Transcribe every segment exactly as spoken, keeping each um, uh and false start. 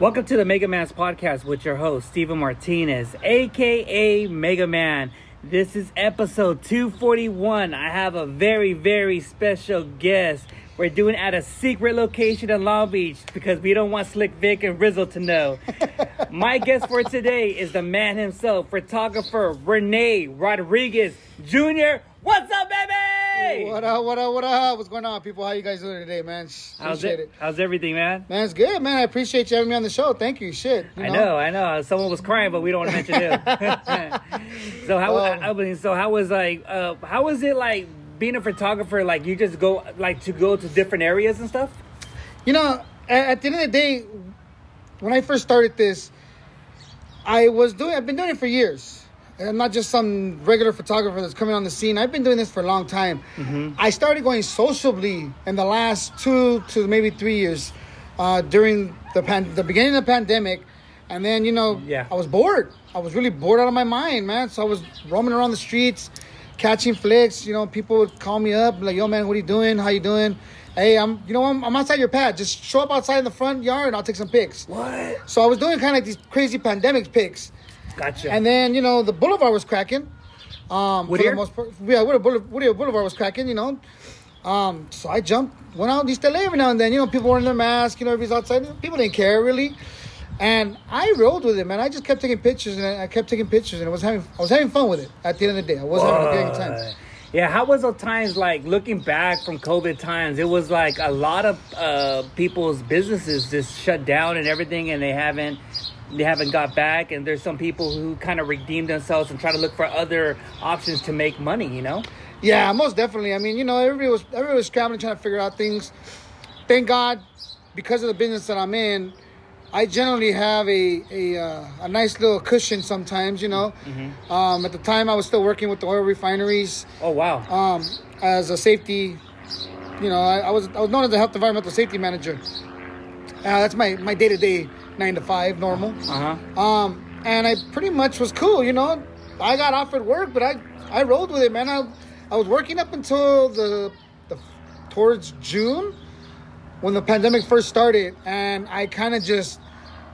Welcome to the Mega Man's podcast with your host, Steven Martinez, a k a. Mega Man. This is episode two forty-one. I have a very, very special guest. We're doing it at a secret location in Long Beach because we don't want Slick Vic and Rizzle to know. My guest for today is the man himself, photographer Renee Rodriguez Junior What's up, baby? What up, what up, what up? What's going on, people? How you guys doing today, man? Appreciate how's it, it. How's everything, man? Man, it's good, man. I appreciate you having me on the show. Thank you. Shit. You know? I know, I know. Someone was crying, but we don't want to mention him. so how? Um, I, I mean, so how was like? Uh, how was it like being a photographer? Like you just go like to go to different areas and stuff. You know, at, at the end of the day, when I first started this, I was doing. I've been doing it for years. I'm not just some regular photographer that's coming on the scene. I've been doing this for a long time. Mm-hmm. I started going sociably in the last two to maybe three years uh, during the pan- the beginning of the pandemic. And then, you know, yeah. I was bored. I was really bored out of my mind, man. So I was roaming around the streets, catching flicks. You know, people would call me up like, yo, man, what are you doing? How you doing? Hey, I'm, you know, I'm, I'm outside your pad. Just show up outside in the front yard and I'll take some pics. What? So I was doing kind of like these crazy pandemic pics. Gotcha. And then, you know, the boulevard was cracking. Um, Whittier? For the most part, yeah, Whittier Boulevard was cracking, you know. Um, so I jumped, went out in East L A every now and then. You know, people wearing their masks, you know, everybody's outside. People didn't care, really. And I rolled with it, man. I just kept taking pictures, and I kept taking pictures, and I was having I was having fun with it at the end of the day. I wasn't what? having a good time. Yeah, how was those times, like, looking back from COVID times, it was like a lot of uh, people's businesses just shut down and everything, and they haven't... They haven't got back, and there's some people who kind of redeem themselves and try to look for other options to make money, you know? Yeah, most definitely. I mean, you know, everybody was everybody was scrambling, trying to figure out things. Thank God, because of the business that I'm in, I generally have a a, uh, a nice little cushion sometimes, you know? Mm-hmm. Um, at the time, I was still working with the oil refineries. Oh, wow. Um, as a safety, you know, I, I was I was known as the health environmental safety manager. Uh, that's my, my day-to-day nine to five normal. Uh-huh. Um, and I pretty much was cool, you know. I got offered work, but I, I rolled with it, man. I I was working up until the, the towards June when the pandemic first started, and I kind of just,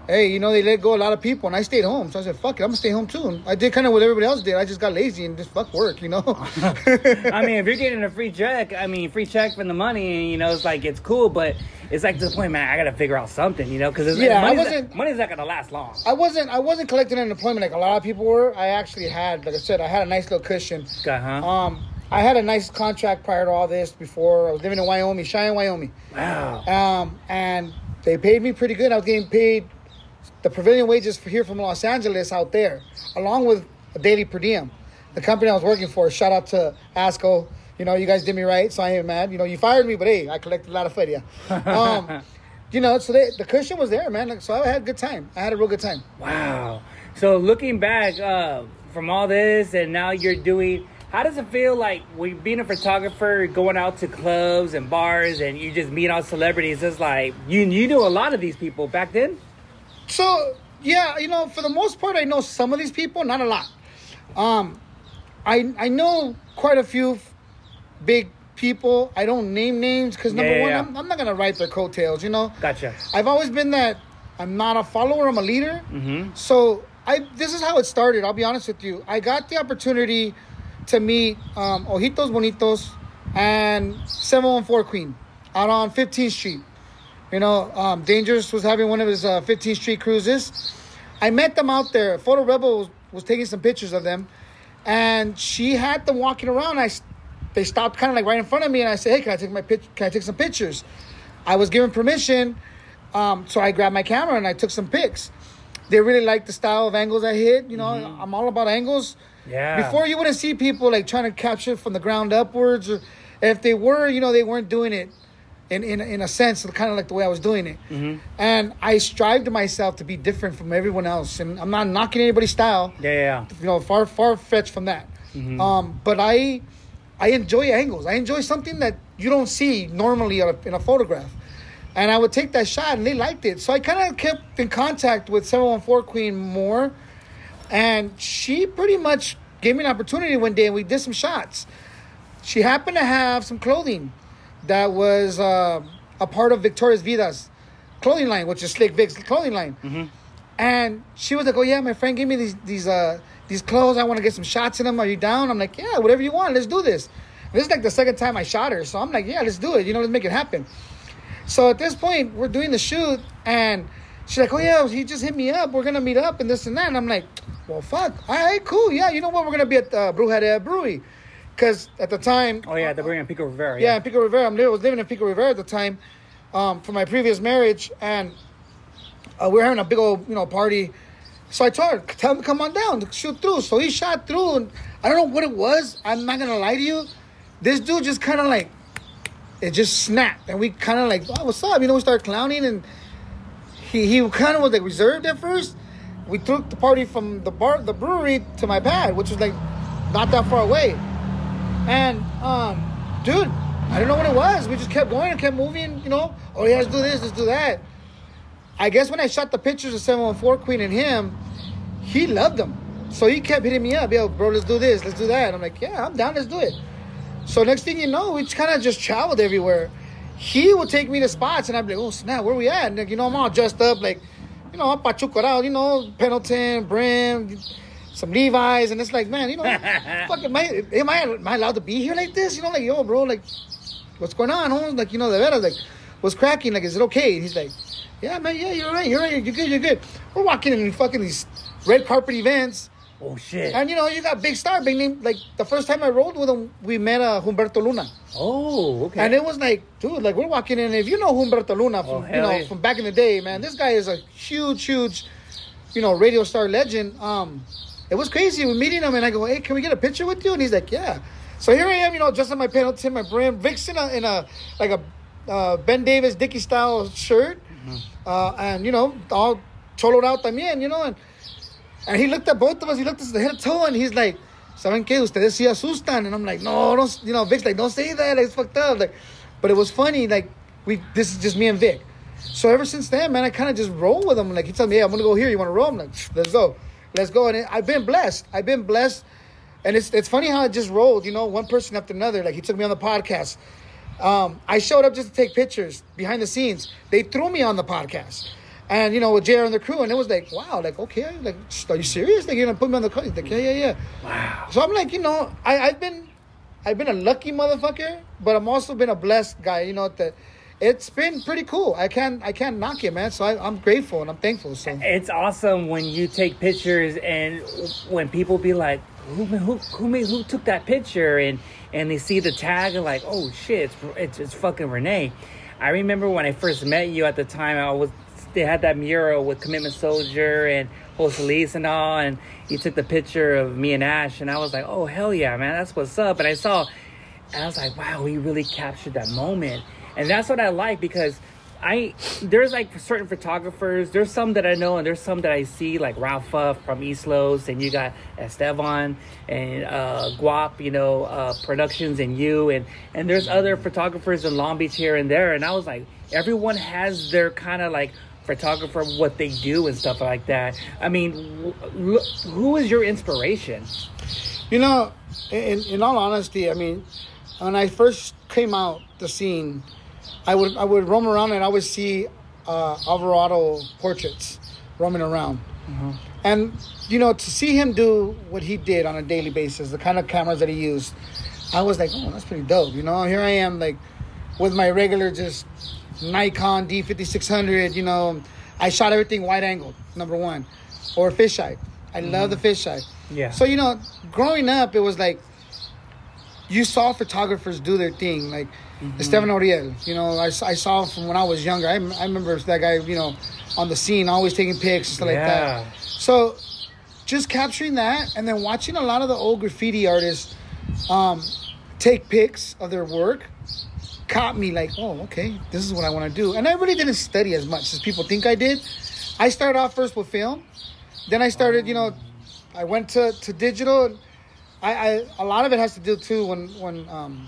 hey, you know, they let go a lot of people, and I stayed home. So I said, fuck it, I'm gonna stay home too. And I did kind of what everybody else did. I just got lazy and just fuck work, you know. I mean, if you're getting a free check, I mean, free check from the money, and you know, it's like it's cool, but. It's like to the point, man, I got to figure out something, you know, because yeah, money's, money's not going to last long. I wasn't I wasn't collecting unemployment like a lot of people were. I actually had, like I said, I had a nice little cushion. Uh-huh. Um, I had a nice contract prior to all this before. I was living in Wyoming, Cheyenne, Wyoming. Wow. Um, and they paid me pretty good. I was getting paid the prevailing wages for here from Los Angeles out there, along with a daily per diem. The company I was working for, shout out to ASCO. You know, you guys did me right, so I ain't mad. You know, you fired me, but hey, I collected a lot of feria. Um, you know, so they, the cushion was there, man. Like, so I had a good time. I had a real good time. Wow. So looking back uh, from all this and now you're doing, how does it feel like we, being a photographer, going out to clubs and bars and you just meet all celebrities? It's like, you, you knew a lot of these people back then? So, yeah, you know, for the most part, I know some of these people, not a lot. Um, I I know quite a few... big people. I don't name names because number yeah, one, yeah. I'm, I'm not gonna write their coattails. You know. Gotcha. I've always been that. I'm not a follower. I'm a leader. Mm-hmm. So I. This is how it started. I'll be honest with you. I got the opportunity to meet um, Ojitos Bonitos and seven one four Queen out on fifteenth Street. You know, um, Dangerous was having one of his uh, fifteenth Street cruises. I met them out there. Photo Rebel was, was taking some pictures of them, and she had them walking around. I. They stopped kind of like right in front of me, and I said, "Hey, can I take my pic- Can I take some pictures?" I was given permission, um, so I grabbed my camera and I took some pics. They really liked the style of angles I hit. You know, mm-hmm. I'm all about angles. Yeah. Before you wouldn't see people like trying to capture from the ground upwards, or if they were, you know, they weren't doing it in in in a sense, kind of like the way I was doing it. Mm-hmm. And I strived to myself to be different from everyone else, and I'm not knocking anybody's style. Yeah, yeah. You know, far far fetched from that. Mm-hmm. Um, but I. I enjoy angles. I enjoy something that you don't see normally in a, in a photograph. And I would take that shot, and they liked it. So I kind of kept in contact with seven one four Queen more. And she pretty much gave me an opportunity one day, and we did some shots. She happened to have some clothing that was uh, a part of Victoria's Vidas. clothing line, which is Slick Vic's clothing line. Mm-hmm. And she was like, oh, yeah, my friend gave me these these uh, these clothes. I want to get some shots in them. Are you down? I'm like, yeah, whatever you want. Let's do this. And this is like the second time I shot her. So I'm like, yeah, let's do it. You know, let's make it happen. So at this point, we're doing the shoot. And she's like, oh, yeah, he just hit me up. We're going to meet up and this and that. And I'm like, well, fuck. All right, cool. Yeah, you know what? We're going to be at uh, Bruja de Abruy. Because at the time... Oh, yeah, they were in Pico Rivera. Yeah, yeah, in Pico Rivera. I was living in Pico Rivera at the time um, for my previous marriage. And... Uh, we were having a big old, you know, party. So I told her, tell him to come on down, shoot through. So he shot through, and I don't know what it was. I'm not going to lie to you. This dude just kind of like, it just snapped. And we kind of like, oh, what's up? You know, we started clowning, and he, he kind of was like reserved at first. We took the party from the bar, the brewery to my pad, which was like not that far away. And, um, dude, I don't know what it was. We just kept going and kept moving, you know. Oh, yeah, let's do this, let's do that. I guess when I shot the pictures of seven one four Queen and him, he loved them. So he kept hitting me up. Yo, bro, let's do this. Let's do that. I'm like, yeah, I'm down. Let's do it. So next thing you know, we kind of just traveled everywhere. He would take me to spots, and I'd be like, oh, snap, where we at? And, like, you know, I'm all dressed up. Like, you know, I'm pachucorado, you know, Pendleton, Brim, some Levi's. And it's like, man, you know, fuck, am, I, am, I, am I allowed to be here like this? You know, like, yo, bro, like, what's going on, homie? Like, you know, the veras, like, what's cracking? Like, is it okay? And he's like, yeah, man, yeah, you're right, you're right, you're good, you're good. We're walking in fucking these red carpet events. Oh, shit. And, you know, you got big star, big name. Like, the first time I rolled with him, we met uh, Humberto Luna. Oh, okay. And it was like, dude, like, we're walking in. If you know Humberto Luna, from, oh, you know, yeah. from back in the day, man, this guy is a huge, huge, you know, radio star legend. Um, It was crazy. We're meeting him, and I go, hey, can we get a picture with you? And he's like, yeah. So here I am, you know, dressed in my Pendleton, my brand, Vic's in a, in a like, a uh, Ben Davis, Dickie-style shirt. Uh, and, you know, all choloed out también, you know. And, and he looked at both of us. He looked at us head to toe, and he's like, ¿saben qué? Ustedes sí asustan. And I'm like, no, don't, you know, Vic's like, don't say that. Like, it's fucked up. Like, but it was funny. Like, we, this is just me and Vic. So ever since then, man, I kind of just roll with him. Like, he tells me, hey, I'm going to go here. You want to roll? I'm like, let's go. Let's go. And I've been blessed. I've been blessed. And it's it's funny how it just rolled, you know, one person after another. Like, he took me on the podcast. Um, I showed up just to take pictures behind the scenes. They threw me on the podcast, and you know, with J R and the crew, and it was like, wow, like okay, like are you serious? Like you're gonna put me on the call? Like yeah, yeah, yeah. Wow. So I'm like, you know, I, I've been, I've been a lucky motherfucker, but I'm also been a blessed guy. You know that it's been pretty cool. I can't, I can't knock it, man. So I, I'm grateful and I'm thankful. So it's awesome when you take pictures and when people be like, who, who, who made, who took that picture and. And they see the tag and like, oh shit, it's, it's it's fucking Renee. I remember when I first met you at the time, I was they had that mural with Commitment Soldier and Joselis and all, and you took the picture of me and Ash, and I was like, oh hell yeah, man, that's what's up. And I saw, and I was like, wow, he really captured that moment, and that's what I like because I there's like certain photographers, there's some that I know and there's some that I see like Ralph Fuff from East Los, and you got Estevan and uh, Guap, you know, uh, Productions and you and, and there's other photographers in Long Beach here and there, and I was like everyone has their kind of like photographer what they do and stuff like that. I mean, wh- who is your inspiration? You know, in in all honesty, I mean, when I first came out the scene. I would I would roam around and I would see uh, Alvarado portraits roaming around. Mm-hmm. And, you know, to see him do what he did on a daily basis, the kind of cameras that he used, I was like, oh, that's pretty dope. You know, here I am, like, with my regular just Nikon D fifty-six hundred, you know. I shot everything wide-angled, number one, or fisheye. I mm-hmm. love the fisheye. Yeah. So, you know, growing up, it was like, you saw photographers do their thing, like, mm-hmm. Estevan Oriol, you know, I, I saw him from when I was younger. I, I remember that guy, you know, on the scene, always taking pics and stuff yeah. like that. So just capturing that and then watching a lot of the old graffiti artists um, take pics of their work caught me like, oh, okay, this is what I want to do. And I really didn't study as much as people think I did. I started off first with film. Then I started, you know, I went to, to digital. I, I a lot of it has to do, too, when... when um,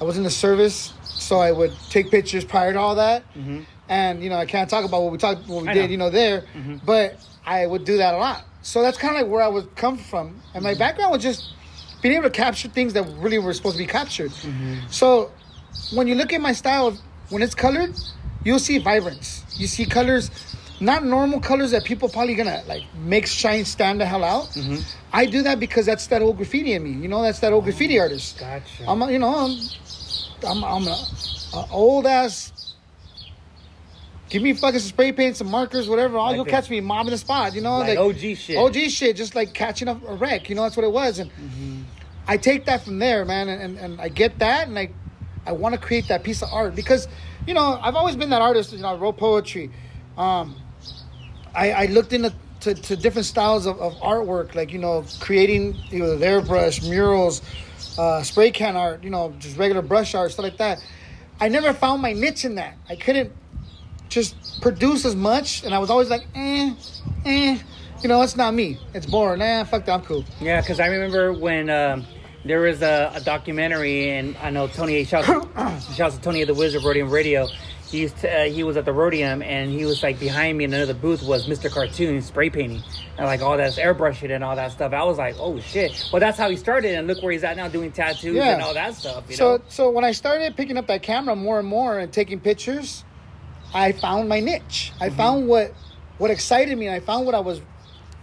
I was in the service, so I would take pictures prior to all that. Mm-hmm. And, you know, I can't talk about what we talked, what we I did, know. you know, there. Mm-hmm. But I would do that a lot. So that's kind of like where I would come from. And my mm-hmm. background was just being able to capture things that really were supposed to be captured. Mm-hmm. So when you look at my style, when it's colored, you'll see vibrance. You see colors, not normal colors that people probably gonna like make shine stand the hell out. Mm-hmm. I do that because that's that old graffiti in me. You know, that's that old oh, graffiti artist. Gotcha. I'm, you know, I'm, I'm, I'm a, a old ass. Give me fucking spray paint, some markers, whatever. All like you'll the, catch me mobbing the spot. You know, like, like O G shit. O G shit, just like catching up a wreck. You know, that's what it was. And mm-hmm. I take that from there, man, and, and, and I get that, and I, I want to create that piece of art because, you know, I've always been that artist. You know, I wrote poetry. Um, I, I looked into to, to different styles of, of artwork, like, you know, creating, you know, the airbrush, murals, uh, spray can art, you know, just regular brush art, stuff like that. I never found my niche in that. I couldn't just produce as much, and I was always like, eh, eh, you know, it's not me. It's boring. Nah, fuck that. I'm cool. Yeah, because I remember when um, there was a, a documentary, and I know Tony, shouts shouts to Tony the Wizard of Rodium Radio. He used to, uh, he was at the Rodium, and he was like behind me in another booth was Mister Cartoon spray painting and like all that airbrushing and all that stuff. I was like, oh shit! Well, that's how he started, and look where he's at now, doing tattoos yeah. and all that stuff. You so, know? so when I started picking up that camera more and more and taking pictures, I found my niche. I mm-hmm. found what what excited me. And I found what I was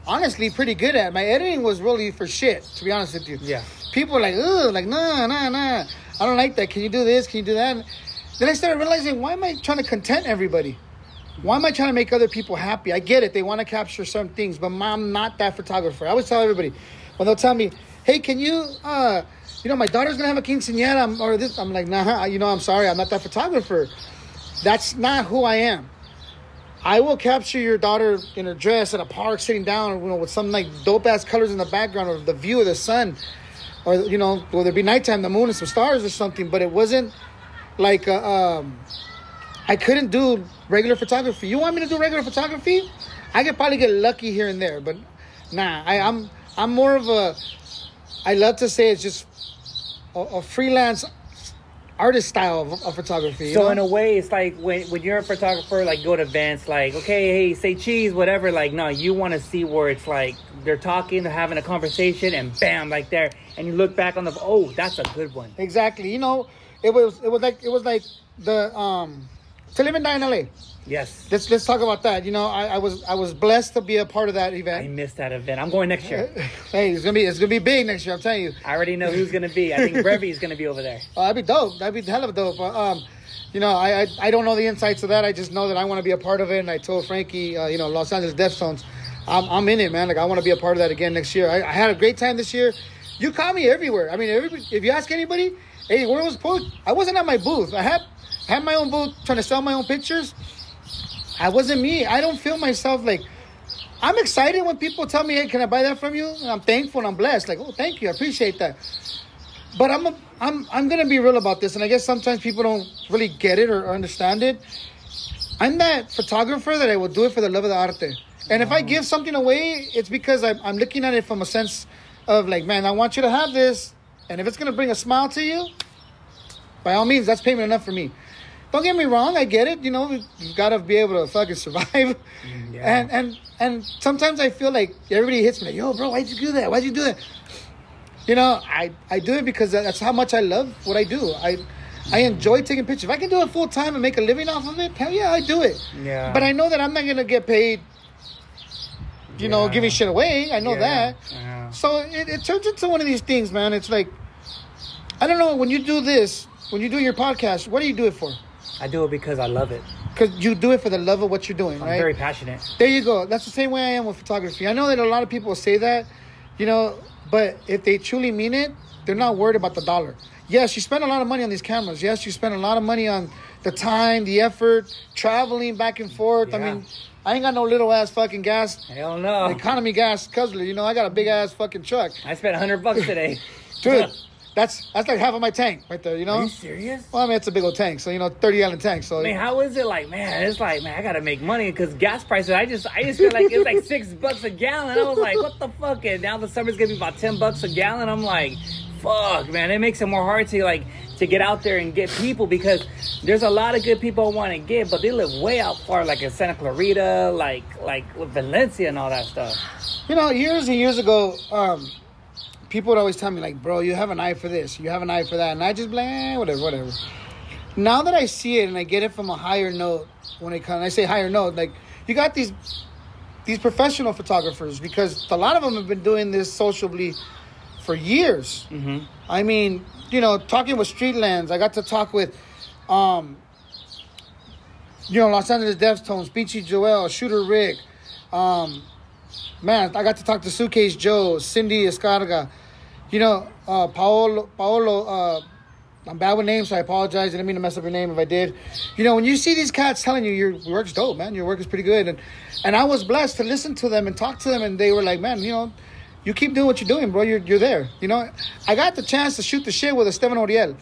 honestly pretty good at. My editing was really for shit, to be honest with you. Yeah. People were like, ugh, like nah, nah, nah. I don't like that. Can you do this? Can you do that? Then I started realizing, why am I trying to content everybody? Why am I trying to make other people happy? I get it. They want to capture certain things, but I'm not that photographer. I always tell everybody, when they'll tell me, hey, can you, uh, you know, my daughter's going to have a quinceañera or this. I'm like, nah, you know, I'm sorry. I'm not that photographer. That's not who I am. I will capture your daughter in her dress at a park sitting down, you know, with some like dope-ass colors in the background or the view of the sun or, you know, whether it be nighttime, the moon and some stars or something, but it wasn't like uh, um, I couldn't do regular photography. You want me to do regular photography? I could probably get lucky here and there, but nah, I, I'm I'm more of a, I love to say it's just a, a freelance artist style of, of photography. So know? in a way, it's like when when you're a photographer, like go to events, like, okay, hey, say cheese, whatever. Like, no, you want to see where it's like they're talking, they're having a conversation, and bam, like there. And you look back on the, oh, that's a good one. Exactly. You know, it was it was like it was like the um, To Live and Die in L A. Yes. Let's let's talk about that. You know, I, I was I was blessed to be a part of that event. I missed that event. I'm going next year. Hey, it's gonna be it's gonna be big next year. I'm telling you. I already know who's gonna be. I think Brevi is gonna be over there. Oh, that'd be dope. That'd be hell of a dope. Um, you know, I, I I don't know the insights of that. I just know that I want to be a part of it. And I told Frankie, uh, you know, Los Angeles Deftones, I'm I'm in it, man. Like I want to be a part of that again next year. I, I had a great time this year. You call me everywhere. I mean, everybody, if you ask anybody, hey, where was booth? I wasn't at my booth. I had I had my own booth trying to sell my own pictures. I wasn't me. I don't feel myself like, I'm excited when people tell me, hey, can I buy that from you? And I'm thankful and I'm blessed. Like, oh, thank you. I appreciate that. But I'm a, I'm I'm going to be real about this. And I guess sometimes people don't really get it or, or understand it. I'm that photographer that I will do it for the love of the arte. And if I give something away, it's because I'm, I'm looking at it from a sense of like, man, I want you to have this. And if it's going to bring a smile to you, by all means, that's payment enough for me. Don't get me wrong, I get it, you know, you've got to be able to fucking survive. Yeah. And and and sometimes I feel like everybody hits me like, yo, bro, why'd you do that? Why'd you do that? You know, I, I do it because that's how much I love what I do. I I enjoy taking pictures. If I can do it full time and make a living off of it, hell yeah, I do it. Yeah. But I know that I'm not going to get paid, you yeah. know, giving shit away. I know yeah. that. Yeah. So it, it turns into one of these things, man. It's like, I don't know, when you do this, when you do your podcast, what do you do it for? I do it because I love it. Because you do it for the love of what you're doing, I'm right? I'm very passionate. There you go. That's the same way I am with photography. I know that a lot of people say that, you know, but if they truly mean it, they're not worried about the dollar. Yes, you spend a lot of money on these cameras. Yes, you spend a lot of money on the time, the effort, traveling back and forth. Yeah. I mean, I ain't got no little ass fucking gas. Hell no. Economy gas guzzler. You know, I got a big ass fucking truck. I spent one hundred bucks today. Dude. That's that's like half of my tank right there, you know? Are you serious? Well, I mean, it's a big old tank, so, you know, thirty-gallon tank. So, I mean, how is it like, man, it's like, man, I got to make money because gas prices, I just I just feel like it's like six bucks a gallon. I was like, what the fuck? And now the summer's going to be about ten bucks a gallon. I'm like, fuck, man, it makes it more hard to, like, to get out there and get people because there's a lot of good people I want to get, but they live way out far, like in Santa Clarita, like, like with Valencia and all that stuff. You know, years and years ago, um... people would always tell me, like, bro, you have an eye for this. You have an eye for that. And I just be like, eh, whatever, whatever. now that I see it and I get it from a higher note, when it comes, I say higher note, like, you got these these professional photographers, because a lot of them have been doing this socially for years. Mm-hmm. I mean, you know, talking with Streetlands, I got to talk with, um, you know, Los Angeles Deftones, Beachy Joel, Shooter Rick. Um, man, I got to talk to Suitcase Joe, Cindy Escarga, you know, uh, Paolo, Paolo, uh, I'm bad with names, so I apologize. I didn't mean to mess up your name if I did. You know, when you see these cats telling you your work's dope, man, your work is pretty good. And and I was blessed to listen to them and talk to them, and they were like, man, you know, you keep doing what you're doing, bro. You're you're there. You know, I got the chance to shoot the shit with Estevan Oriol.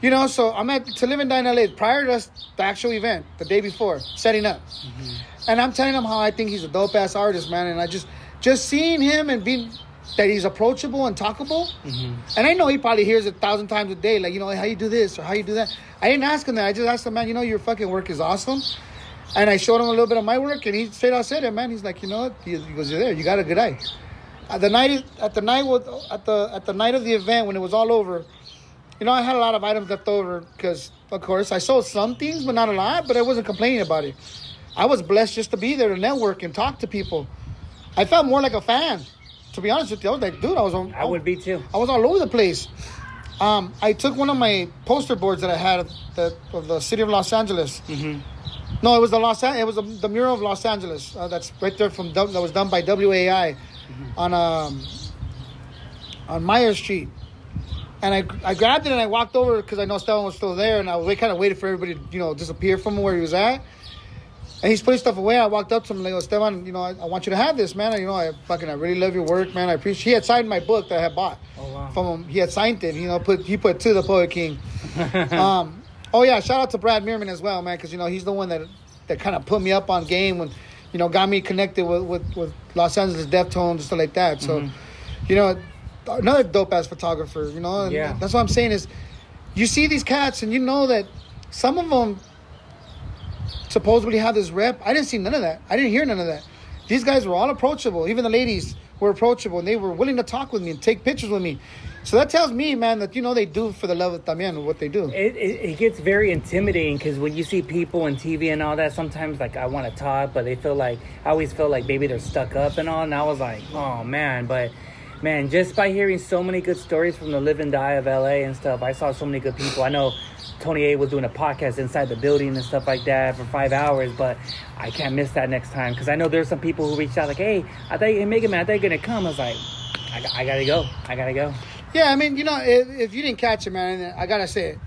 You know, so I'm at To Live and Die in L A prior to the actual event, the day before, setting up. Mm-hmm. And I'm telling him how I think he's a dope-ass artist, man. And I just, just seeing him and being... that he's approachable and talkable. Mm-hmm. And I know he probably hears it a thousand times a day, like, you know, how you do this or how you do that. I didn't ask him that. I just asked him, man, you know, your fucking work is awesome. And I showed him a little bit of my work, and he straight out said it, man. He's like, you know what? He goes, you're there. You got a good eye. At the night, at the night, at the at the night of the event, when it was all over, you know, I had a lot of items left over because, of course, I sold some things, but not a lot. But I wasn't complaining about it. I was blessed just to be there to network and talk to people. I felt more like a fan. To be honest with you, I was like, dude, I was on... I would be, too. I was all over the place. Um, I took one of my poster boards that I had of the, of the city of Los Angeles. Mm-hmm. No, it was the Los An- It was the, the mural of Los Angeles. Uh, that's right there from... W- that was done by W A I mm-hmm. on um, on Myers Street. And I I grabbed it and I walked over because I know Esteban was still there. And I was kind of waiting for everybody to, you know, disappear from where he was at. And he's putting stuff away. I walked up to him and I go, Esteban, you know, I, I want you to have this, man. I, you know, I fucking, I really love your work, man. I appreciate. He had signed my book that I had bought oh, wow. from him. He had signed it. You know, put he put to the Poet King. um, oh yeah, shout out to Brad Meerman as well, man, because you know he's the one that that kind of put me up on game when, you know, got me connected with with, with Los Angeles Deftones and stuff like that. So, mm-hmm. you know, another dope ass photographer. You know, and yeah. that's what I'm saying is, you see these cats and you know that some of them supposedly have this rep. I didn't see none of that. I didn't hear none of that. These guys were all approachable. Even the ladies were approachable, and they were willing to talk with me and take pictures with me. So that tells me, man, that, you know, they do for the love of también what they do. It, it, it gets very intimidating because when you see people on T V and all that, sometimes, like, I want to talk, but they feel like, I always feel like maybe they're stuck up and all, and I was like, oh, man, but... Man, just by hearing so many good stories from the Live and Die of L A and stuff, I saw so many good people. I know Tony A was doing a podcast inside the building and stuff like that for five hours, but I can't miss that next time because I know there's some people who reached out like, hey, I thought you were Mega Man, I thought you were going to come. I was like, I, I got to go. I got to go. Yeah, I mean, you know, if, if you didn't catch it, man, I got to say it.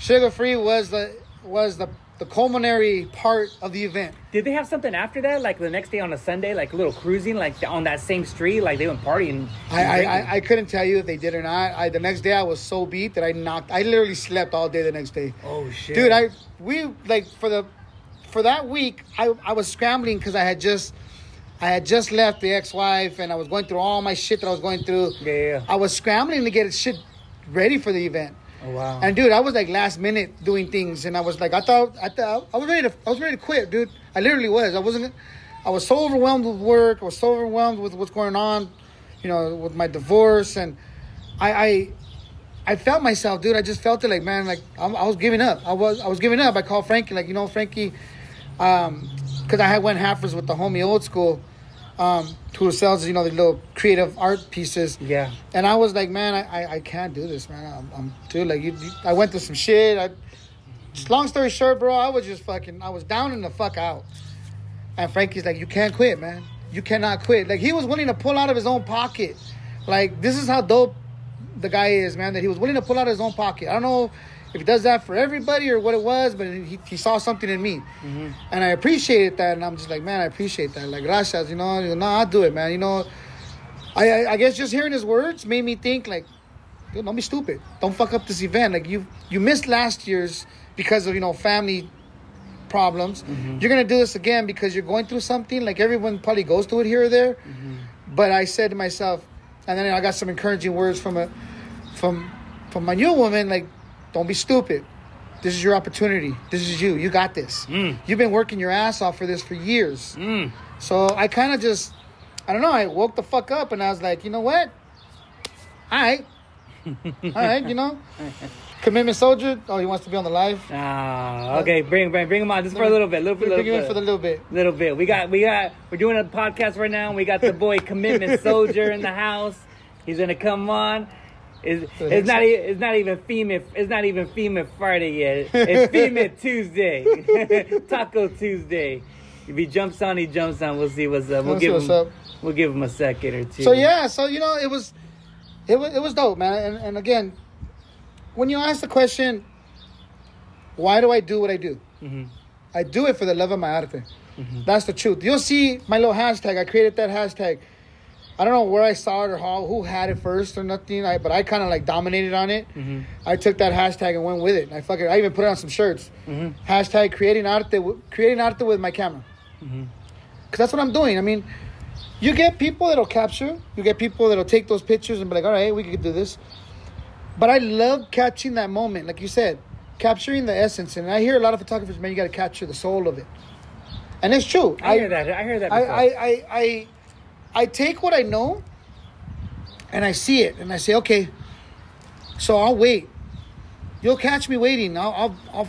Sugar Free was the was the... the culminary part of the event. Did they have something after that? Like the next day on a Sunday, like a little cruising, like on that same street, like they went partying. I I, I I couldn't tell you if they did or not. I the next day I was so beat that I knocked. I literally slept all day the next day. Oh shit, dude! I we like for the for that week I I was scrambling because I had just I had just left the ex-wife and I was going through all my shit that I was going through. Yeah, yeah. I was scrambling to get shit ready for the event. Oh, wow. And dude, I was like last minute doing things, and I was like, I thought, I thought, I was ready to, I was ready to quit, dude. I literally was. I wasn't. I was so overwhelmed with work. I was so overwhelmed with what's going on, you know, with my divorce, and I, I, I felt myself, dude. I just felt it, like, man, like I'm, I was giving up. I was, I was giving up. I called Frankie, like, you know, Frankie, um, because I had went halfers with the homie Old School, um, who sells, you know, the little creative art pieces. Yeah. And I was like, man, I, I, I can't do this, man. I'm, I'm dude, like, you, you, I went through some shit. I, long story short, bro, I was just fucking, I was down and the fuck out. And Frankie's like, you can't quit, man. You cannot quit. Like, he was willing to pull out of his own pocket. Like, this is how dope the guy is, man, that he was willing to pull out of his own pocket. I don't know if he does that for everybody or what it was, but he, he saw something in me. Mm-hmm. And I appreciated that. And I'm just like, man, I appreciate that. Like, gracias, you know. No, I'll do it, man. You know, I, I, I guess just hearing his words made me think, like, dude, don't be stupid. Don't fuck up this event. Like, you you missed last year's because of, you know, family problems. Mm-hmm. You're going to do this again because you're going through something. Like, everyone probably goes through it here or there. Mm-hmm. But I said to myself, and then I got some encouraging words from a from from my new woman, like, don't be stupid. This is your opportunity. This is you. You got this. Mm. You've been working your ass off for this for years. Mm. So I kind of just, I don't know, I woke the fuck up and I was like, you know what? All right. All right, you know? Commitment Soldier. Oh, he wants to be on the live. Ah, okay. Bring, bring, bring him on just for a little bit. Little, bring little, him little, in for the little bit. Little bit. We got, we got. We're doing a podcast right now. And we got the boy Commitment Soldier in the house. He's gonna come on. It's, it's not. Even, it's not even female. It's not even female Friday yet. It's female Tuesday. Taco Tuesday. If he jumps on, he jumps on. We'll see what's up. We'll Let's give him. Up. We'll give him a second or two. So yeah. So you know, it was, it was, it was dope, man. And and again, when you ask the question, why do I do what I do? Mm-hmm. I do it for the love of my arte. Mm-hmm. That's the truth. You'll see my little hashtag. I created that hashtag. I don't know where I saw it or how, who had it first or nothing, I, but I kind of like dominated on it. Mm-hmm. I took that hashtag and went with it. I fucking, I even put it on some shirts. Mm-hmm. Hashtag creating arte, creating arte with my camera. Mm-hmm. Because that's what I'm doing. I mean, you get people that'll capture. You get people that'll take those pictures and be like, all right, we could do this. But I love catching that moment. Like you said, capturing the essence. And I hear a lot of photographers, man, you got to capture the soul of it. And it's true. I, I hear that. I hear that. I, I, I, I, I take what I know and I see it. And I say, okay, so I'll wait. You'll catch me waiting. I'll, I'll, I'll.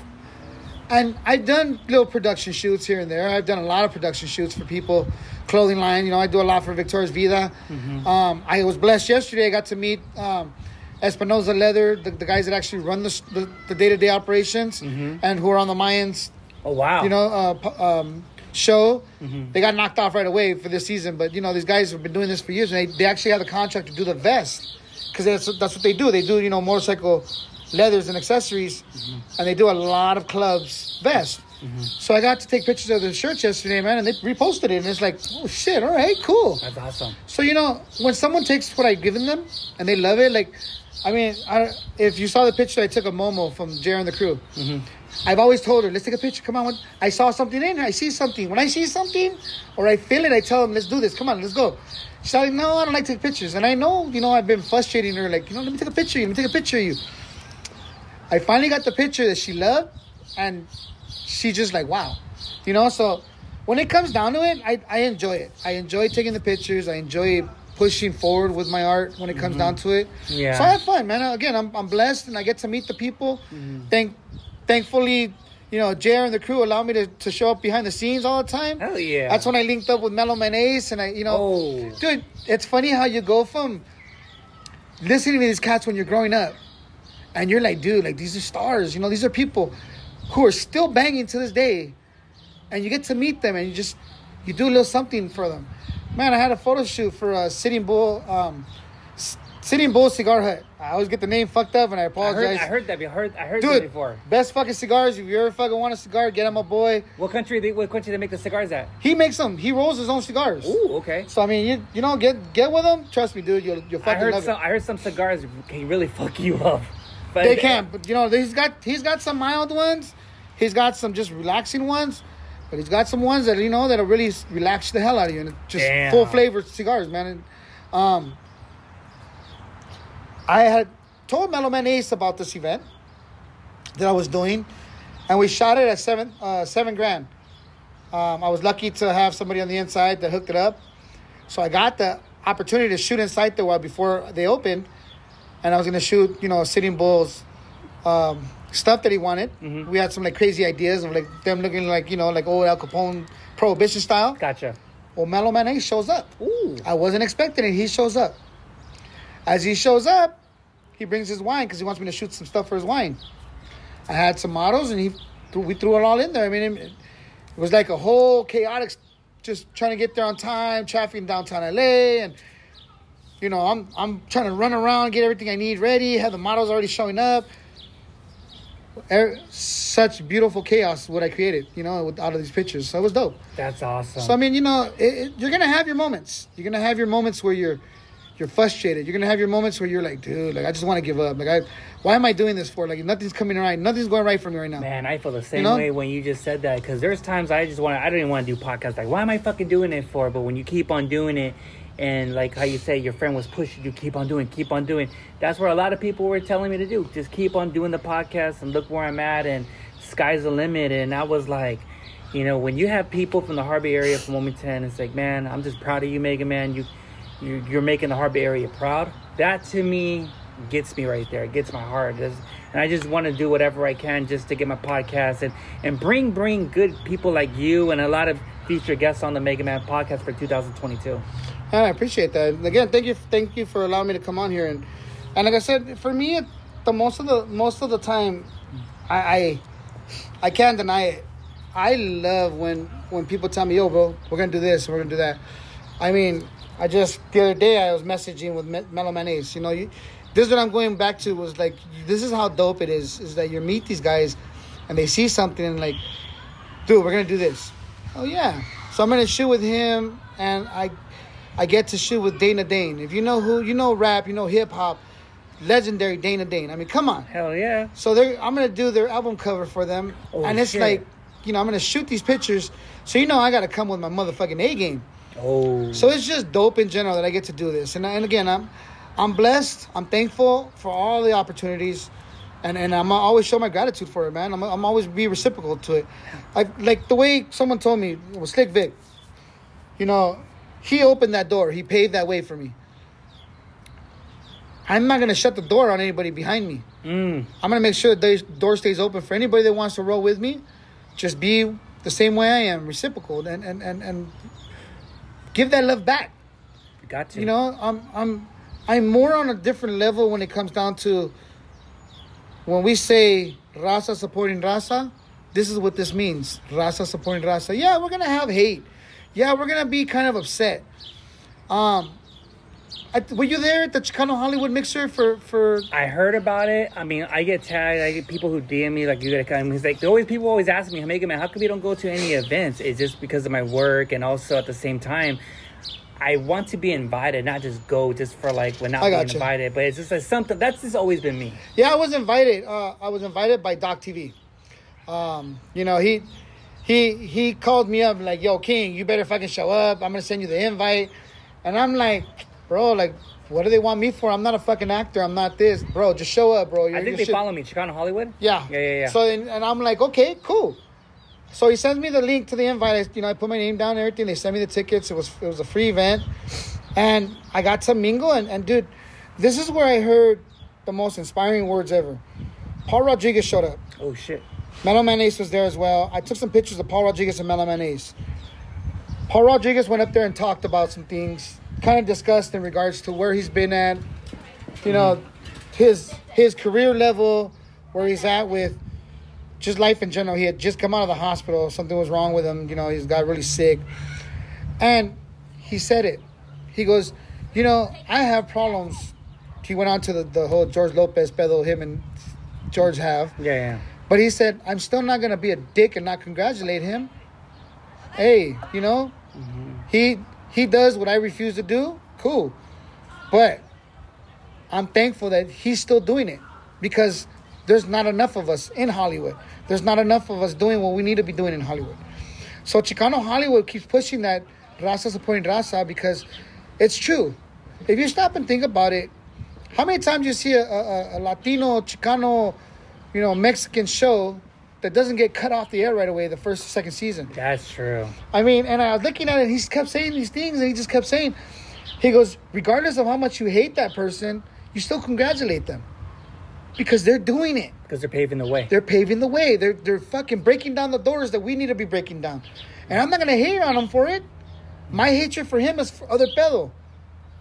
And I've done little production shoots here and there. I've done a lot of production shoots for people. Clothing line. You know, I do a lot for Victoria's Vida. Mm-hmm. Um, I was blessed yesterday. I got to meet... Um, Espinosa Leather, the, the guys that actually run the the, the day-to-day operations, mm-hmm. and who are on the Mayans, oh wow, you know, uh, um, show, mm-hmm. they got knocked off right away for this season. But you know, these guys have been doing this for years, and they, they actually have the contract to do the vest because that's that's what they do. They do you know motorcycle leathers and accessories, mm-hmm. and they do a lot of clubs vests. Mm-hmm. So I got to take pictures of the shirts yesterday, man, and they reposted it, and it's like, oh shit, all right, cool, that's awesome. So you know, when someone takes what I've given them and they love it, like. I mean, I, if you saw the picture I took of Momo from J R and the crew, mm-hmm. I've always told her, let's take a picture. Come on. I saw something in her. I see something. When I see something or I feel it, I tell them, let's do this. Come on, let's go. She's like, no, I don't like to take pictures. And I know, you know, I've been frustrating her. Like, you know, let me take a picture of you. Let me take a picture of you. I finally got the picture that she loved. And she just like, wow. You know, so when it comes down to it, I, I enjoy it. I enjoy taking the pictures. I enjoy pushing forward with my art when it comes mm-hmm. down to it. Yeah. So I have fun, man. Again, I'm I'm blessed and I get to meet the people. Mm-hmm. Thank, thankfully, you know, J R and the crew allow me to, to show up behind the scenes all the time. Hell yeah. That's when I linked up with Mellow Man Ace and I, you know. Oh. Dude, it's funny how you go from listening to these cats when you're growing up and you're like, dude, like these are stars. You know, these are people who are still banging to this day. And you get to meet them and you just, you do a little something for them. Man, I had a photo shoot for uh, Sitting Bull, um, Sitting Bull Cigar Hut. I always get the name fucked up, and I apologize. I heard, I heard that. I heard, I heard Dude, that before. Best fucking cigars. If you ever fucking want a cigar, get him a boy. What country? They, what country they make the cigars at? He makes them. He rolls his own cigars. Ooh, okay. So I mean, you you know, get get with him. Trust me, dude. You'll you'll fucking I heard love some, it. I heard some cigars can really fuck you up. But they can, but you know, he's got he's got some mild ones. He's got some just relaxing ones. But he's got some ones that, you know, that'll really relax the hell out of you. And just Damn. full-flavored cigars, man. And, um, I had told Mellow Man Ace about this event that I was doing. And we shot it at seven uh, seven grand. Um, I was lucky to have somebody on the inside that hooked it up. So I got the opportunity to shoot inside the well before they opened. And I was going to shoot, you know, Sitting Bull's um stuff that he wanted. Mm-hmm. We had some like crazy ideas of like them looking like, you know, like old Al Capone prohibition style. Gotcha. Well, Mellow Man Ace shows up. Ooh. I wasn't expecting it. He shows up. As he shows up, he brings his wine because he wants me to shoot some stuff for his wine. I had some models and he th- we threw it all in there. I mean, it, it was like a whole chaotic, just trying to get there on time, traffic in downtown L A, and you know, I'm I'm trying to run around, get everything I need ready, have the models already showing up. Such beautiful chaos what I created, you know, with, out of these pictures. So it was dope. That's awesome. So I mean, you know, it, it, you're gonna have your moments. You're gonna have your moments where you're you're frustrated. You're gonna have your moments where you're like, dude, like I just want to give up. Like, I, why am I doing this for? Like, nothing's coming right. Nothing's going right for me right now. Man, I feel the same you know? way when you just said that, because there's times I just want to. I don't even want to do podcasts. Like, why am I fucking doing it for? But when you keep on doing it. And like how you say your friend was pushing you, keep on doing, keep on doing. That's where a lot of people were telling me to do. Just keep on doing the podcast and look where I'm at and sky's the limit. And I was like, you know, when you have people from the Harbor area, from Wilmington, it's like, man, I'm just proud of you, Mega Man. You, you, you're making the Harbor area proud. That to me gets me right there. It gets my heart. It's, and I just want to do whatever I can just to get my podcast and, and bring bring good people like you and a lot of featured guests on the Mega Man podcast for two thousand twenty-two. Yeah, I appreciate that. Again, thank you thank you for allowing me to come on here. And and like I said, for me, the most of the most of the time, I I, I can't deny it. I love when, when people tell me, yo, bro, we're going to do this, we're going to do that. I mean, I just, the other day, I was messaging with Me- Mellow Man Ace. You know, you, this is what I'm going back to was like, this is how dope it is, is that you meet these guys and they see something and like, dude, we're going to do this. Oh, yeah. So I'm going to shoot with him, and I I get to shoot with Dana Dane. If you know who, you know rap, you know hip-hop, legendary Dana Dane. I mean, come on. Hell yeah. So they're, I'm going to do their album cover for them. Oh, and it's shit. Like, you know, I'm going to shoot these pictures. So, you know, I got to come with my motherfucking A game. Oh. So it's just dope in general that I get to do this. And and again, I'm I'm blessed. I'm thankful for all the opportunities. And and I'm always show my gratitude for it, man. I'm I'm always be reciprocal to it. I, like the way someone told me, it was Slick Vic. You know, he opened that door. He paved that way for me. I'm not going to shut the door on anybody behind me. Mm. I'm going to make sure that the door stays open for anybody that wants to roll with me. Just be the same way I am, reciprocal, and and, and, and give that love back. You got to. You know, I'm I'm I'm more on a different level when it comes down to when we say raza supporting raza. This is what this means: raza supporting raza. Yeah, we're gonna have hate. Yeah, we're gonna be kind of upset. Um, I, were you there at the Chicano Hollywood mixer for, for... I heard about it. I mean, I get tagged. I get people who D M me, like, you gotta come. He's like, always, people always ask me, Mega Man, how come you don't go to any events? It's just because of my work, and also at the same time, I want to be invited, not just go just for, like, when not being you. invited. But it's just like something, that's just always been me. Yeah, I was invited. Uh, I was invited by Doc T V. Um, you know, he, he, he called me up, like, yo, King, you better fucking show up. I'm gonna send you the invite. And I'm like... Bro, like, what do they want me for? I'm not a fucking actor. I'm not this. Bro, just show up, bro. You're, I think they shit. follow me. Chicano Hollywood? Yeah. Yeah, yeah, yeah. So, and, and I'm like, okay, cool. So he sends me the link to the invite. I, you know, I put my name down and everything. They sent me the tickets. It was it was a free event. And I got to mingle. And, and dude, this is where I heard the most inspiring words ever. Paul Rodriguez showed up. Oh, shit. Mellow Man Ace was there as well. I took some pictures of Paul Rodriguez and Mellow Man Ace. Paul Rodriguez went up there and talked about some things. Kind of discussed in regards to where he's been at, you know, his his career level, where he's at with just life in general. He had just come out of the hospital. Something was wrong with him. You know, he's got really sick. And he said it. He goes, you know, I have problems. He went on to the, the whole George Lopez pedo him and George have. Yeah, yeah. But he said, I'm still not going to be a dick and not congratulate him. Hey, you know, mm-hmm. he... He does what I refuse to do, cool. But I'm thankful that he's still doing it because there's not enough of us in Hollywood. There's not enough of us doing what we need to be doing in Hollywood. So Chicano Hollywood keeps pushing that raza supporting raza because it's true. If you stop and think about it, how many times you see a, a, a Latino, Chicano, you know, Mexican show that doesn't get cut off the air right away the first or second season? That's true. I mean, and I was looking at it, and he kept saying these things, and he just kept saying, he goes, regardless of how much you hate that person, you still congratulate them because they're doing it. Because they're paving the way. They're paving the way. They're they're fucking breaking down the doors that we need to be breaking down. And I'm not going to hate on him for it. My hatred for him is for other pedo.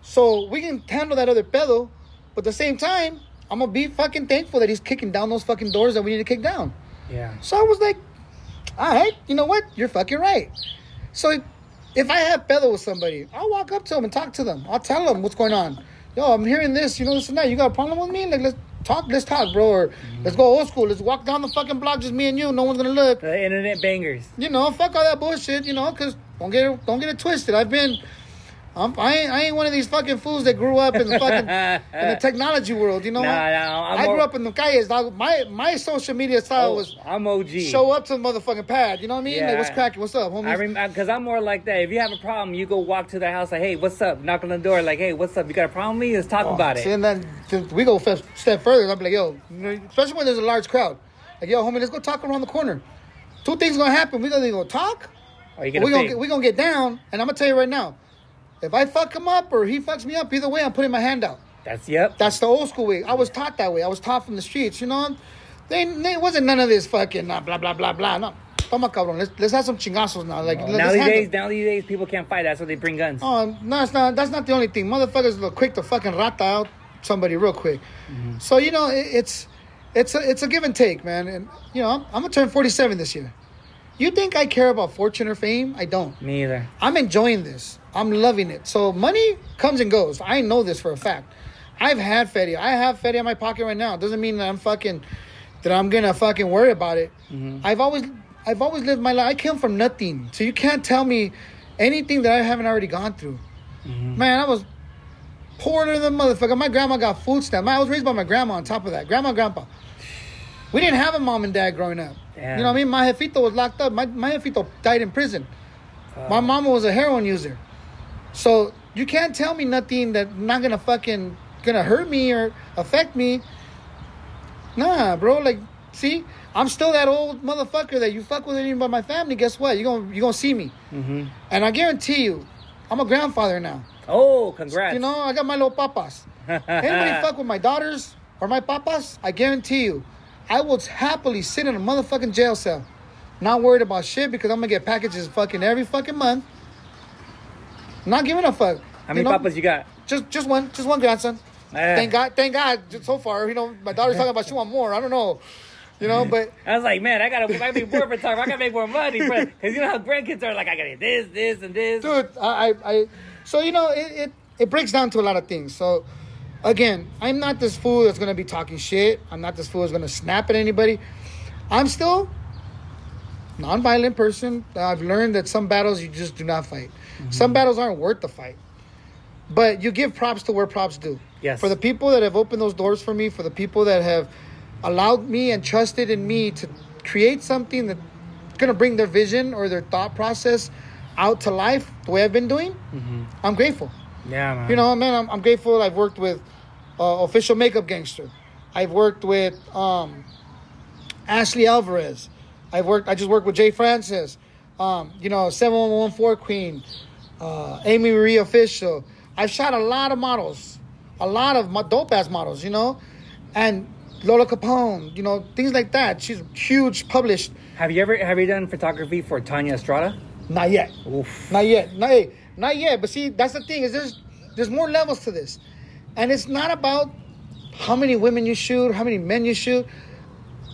So we can handle that other pedo, but at the same time, I'm going to be fucking thankful that he's kicking down those fucking doors that we need to kick down. Yeah. So I was like, all right, you know what? You're fucking right. So if I have pedo with somebody, I'll walk up to them and talk to them. I'll tell them what's going on. Yo, I'm hearing this, you know, this and that. You got a problem with me? Like, let's talk, let's talk, bro. Or mm-hmm. let's go old school. Let's walk down the fucking block, just me and you. No one's going to look. The internet bangers. You know, fuck all that bullshit, you know, because don't get, it, don't get it twisted. I've been, I'm, I, ain't, I ain't one of these fucking fools that grew up in the fucking, in the technology world, you know? Nah, nah, I'm I grew over- up in the calles. My my social media style oh, was I'm O G. Show up to the motherfucking pad, you know what I mean? Yeah, like, what's cracking? What's up, homies? I rem- Cause I'm more like that. If you have a problem, you go walk to the house like, hey, what's up? Knock on the door like, hey, what's up? You got a problem with me? Let's talk oh, about see, it. And then we go a step further. I'm like, yo, especially when there's a large crowd. Like, yo, homie, let's go talk around the corner. Two things going to happen. We're going to go talk. We're going to get down. And I'm going to tell you right now. If I fuck him up or he fucks me up, either way, I'm putting my hand out. That's yep. That's the old school way. I was taught that way. I was taught from the streets, you know. They, they wasn't none of this fucking uh, blah blah blah blah. No, toma cabrón. Let's let's have some chingazos now. Like no. nowadays, nowadays people can't fight. That's why they bring guns. Oh no, it's not. That's not the only thing. Motherfuckers look quick to fucking rata out somebody real quick. Mm-hmm. So you know it, it's it's a, it's a give and take, man. And you know I'm, I'm gonna turn forty-seven this year. You think I care about fortune or fame? I don't. Me either. I'm enjoying this. I'm loving it. So money comes and goes. I know this for a fact. I've had Fetty. I have Fetty in my pocket right now. It doesn't mean that I'm fucking, that I'm going to fucking worry about it. Mm-hmm. I've always, I've always lived my life. I came from nothing. So you can't tell me anything that I haven't already gone through. Mm-hmm. Man, I was poorer than motherfucker. My grandma got food stamps. I was raised by my grandma on top of that. Grandma, grandpa. We didn't have a mom and dad growing up. Damn. You know what I mean? My jefito was locked up. My, my jefito died in prison. Uh, my mama was a heroin user. So you can't tell me nothing that's not going to fucking, going to hurt me or affect me. Nah, bro. Like, see, I'm still that old motherfucker that you fuck with anything but my family. Guess what? You're going you're gonna to see me. Mm-hmm. And I guarantee you, I'm a grandfather now. Oh, congrats. You know, I got my little papas. Anybody fuck with my daughters or my papas, I guarantee you, I will happily sit in a motherfucking jail cell, not worried about shit because I'm going to get packages fucking every fucking month. Not giving a fuck. How many you know, papas you got? Just just one. Just one grandson. Eh. Thank God. Thank God. So far, you know, my daughter's talking about she want more. I don't know. You know, but... I was like, man, I got to make more for time. I got to make more money. Because you know how grandkids are like, I got to get this, this, and this. Dude, I... I so, you know, it, it, it breaks down to a lot of things. So... Again, I'm not this fool that's going to be talking shit. I'm not this fool that's going to snap at anybody. I'm still a nonviolent person. I've learned that some battles you just do not fight. Mm-hmm. Some battles aren't worth the fight. But you give props to where props due. Yes. For the people that have opened those doors for me, for the people that have allowed me and trusted in me to create something that's going to bring their vision or their thought process out to life the way I've been doing, mm-hmm. I'm grateful. Yeah, man. You know, man, I'm, I'm grateful. I've worked with uh, Official Makeup Gangster. I've worked with um, Ashley Alvarez. I've worked. I just worked with Jay Francis. Um, you know, seven one one four Queen, uh, Amy Marie Official. I've shot a lot of models, a lot of dope ass models. You know, and Lola Capone. You know, things like that. She's huge. Published. Have you ever have you done photography for Tanya Estrada? Not yet. Oof. Not yet. Not yet. Not yet, but see, that's the thing is there's there's more levels to this, and it's not about how many women you shoot, how many men you shoot.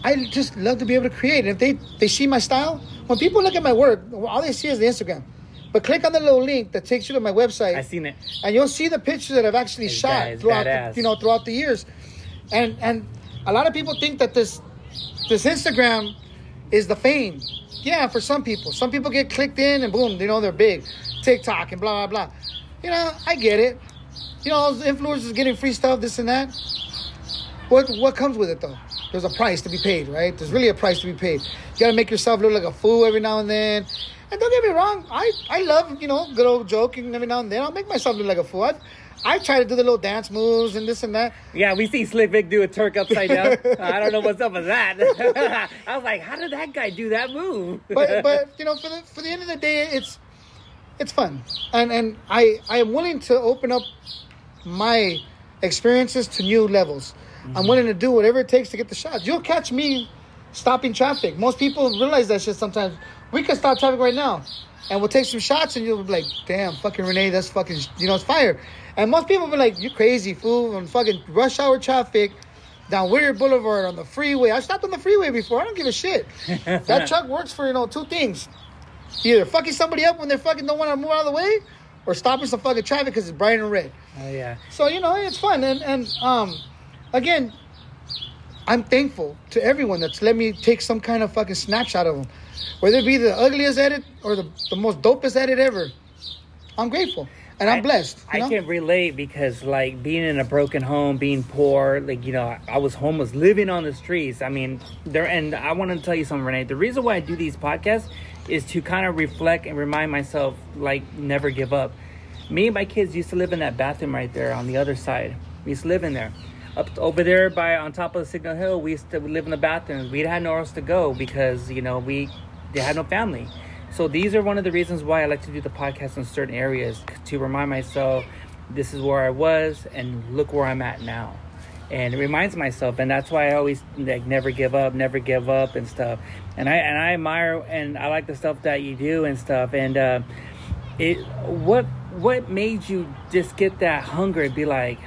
I just love to be able to create. And if they, they see my style, when people look at my work, all they see is the Instagram. But click on the little link that takes you to my website. I've seen it, and you'll see the pictures that I've actually it's shot bad, throughout the, you know throughout the years, and and a lot of people think that this this Instagram is the fame. Yeah, for some people, some people get clicked in and boom, you know they're big. TikTok and blah, blah, blah. You know, I get it. You know, those influencers getting free stuff, this and that. What what comes with it, though? There's a price to be paid, right? There's really a price to be paid. You got to make yourself look like a fool every now and then. And don't get me wrong. I, I love, you know, good old joking every now and then. I'll make myself look like a fool. I I try to do the little dance moves and this and that. Yeah, we see Slick Vic do a Turk upside down. I don't know what's up with that. I was like, how did that guy do that move? But, but you know, for the, for the end of the day, it's... It's fun. And and I, I am willing to open up my experiences to new levels. Mm-hmm. I'm willing to do whatever it takes to get the shots. You'll catch me stopping traffic. Most people realize that shit sometimes. We can stop traffic right now. And we'll take some shots and you'll be like, damn, fucking Renee, that's fucking, you know, it's fire. And most people will be like, you crazy, fool. On fucking rush hour traffic down Whittier Boulevard on the freeway. I stopped on the freeway before. I don't give a shit. That truck works for, you know, two things. Either fucking somebody up when they fucking don't want to move out of the way, or stopping some fucking traffic because it's bright and red. Oh, yeah. So, you know, it's fun. And, and um, again, I'm thankful to everyone that's let me take some kind of fucking snapshot of them. Whether it be the ugliest edit or the, the most dopest edit ever, I'm grateful. And I'm I, blessed. I know? Can relate because, like, being in a broken home, being poor, like, you know, I, I was homeless, living on the streets. I mean, there. And I want to tell you something, Renee. The reason why I do these podcasts is to kind of reflect and remind myself, like, never give up. Me and my kids used to live in that bathroom right there on the other side. We used to live in there. Up to, over there by on top of the Signal Hill, we used to live in the bathrooms. We had nowhere else to go because, you know, we they had no family. So these are one of the reasons why I like to do the podcast in certain areas, to remind myself this is where I was and look where I'm at now. And it reminds myself, and that's why I always like never give up, never give up and stuff. And I and I admire and I like the stuff that you do and stuff. And uh, it what what made you just get that hunger and be like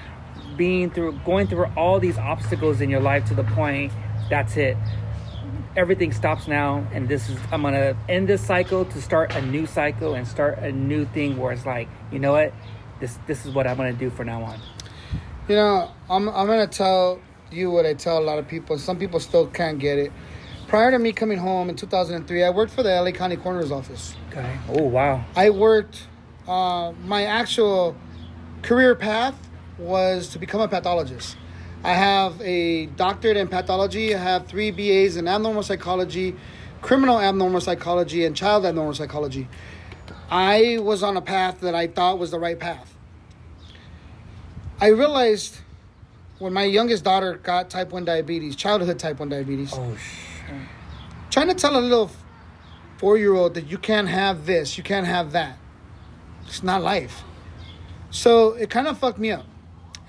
being through going through all these obstacles in your life to the point that's it. Everything stops now, and this is I'm gonna end this cycle to start a new cycle and start a new thing where it's like, you know what, this this is what I'm gonna do from now on. You know, I'm I'm going to tell you what I tell a lot of people. Some people still can't get it. Prior to me coming home in two thousand three, I worked for the L A County Coroner's Office. Okay. Oh, wow. I worked, uh, my actual career path was to become a pathologist. I have a doctorate in pathology. I have three B A's in abnormal psychology, criminal abnormal psychology, and child abnormal psychology. I was on a path that I thought was the right path. I realized when my youngest daughter got type one diabetes, childhood type one diabetes. Oh, shit. Trying to tell a little four-year-old that you can't have this, you can't have that. It's not life. So it kind of fucked me up.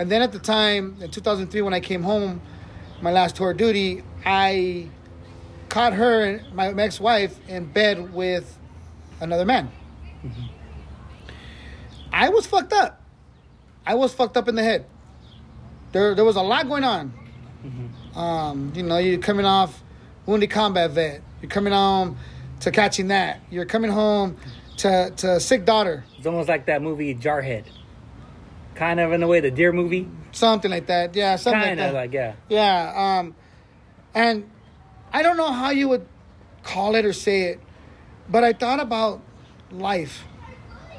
And then at the time, in two thousand three, when I came home, my last tour of duty, I caught her, my ex-wife, in bed with another man. Mm-hmm. I was fucked up. I was fucked up in the head. There there was a lot going on. Mm-hmm. Um, you know, you're coming off wounded combat vet. You're coming home to catching that. You're coming home to, to sick daughter. It's almost like that movie Jarhead. Kind of in a way, the deer movie. Something like that. Yeah, something kind like that. Like, yeah. Yeah. Um, and I don't know how you would call it or say it, but I thought about life.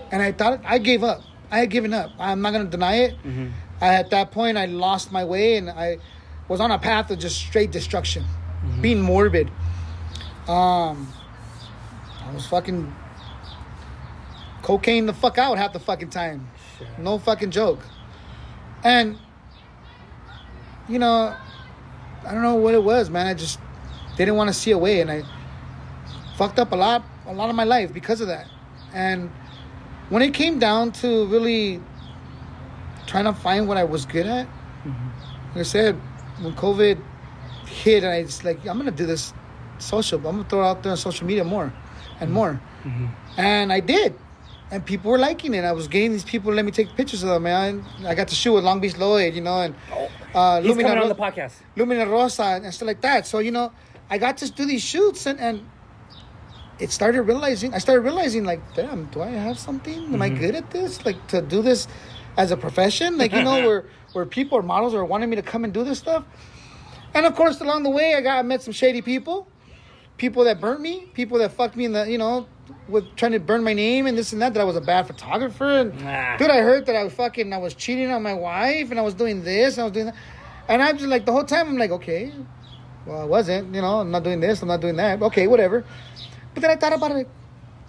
And I thought I gave up. I had given up. I'm not going to deny it. Mm-hmm. I, at that point, I lost my way, and I was on a path of just straight destruction, mm-hmm. being morbid. Um, I was fucking cocaine the fuck out half the fucking time. Sure. No fucking joke. And, you know, I don't know what it was, man. I just didn't want to see a way, and I fucked up a lot, a lot of my life because of that. And when it came down to really trying to find what I was good at, mm-hmm. like I said, when COVID hit, and I just like, I'm going to do this social, but I'm going to throw it out there on social media more and more. Mm-hmm. And I did. And people were liking it. I was getting these people, let me take pictures of them, man. I got to shoot with Long Beach Lloyd, you know, and uh, He's Lumina coming Ro- on the podcast. Lumina Rosa and stuff like that. So, you know, I got to do these shoots and, and It started realizing, I started realizing like, damn, do I have something? Am mm-hmm. I good at this? Like to do this as a profession? Like, you know, where, where people or models are wanting me to come and do this stuff. And of course, along the way, I got, I met some shady people, people that burnt me, people that fucked me in the, you know, with trying to burn my name and this and that, that I was a bad photographer. And nah. Dude, I heard that I was fucking, I was cheating on my wife and I was doing this and I was doing that. And I'm just like, the whole time I'm like, okay, well, I wasn't, you know, I'm not doing this, I'm not doing that. Okay, whatever. But then I thought about it.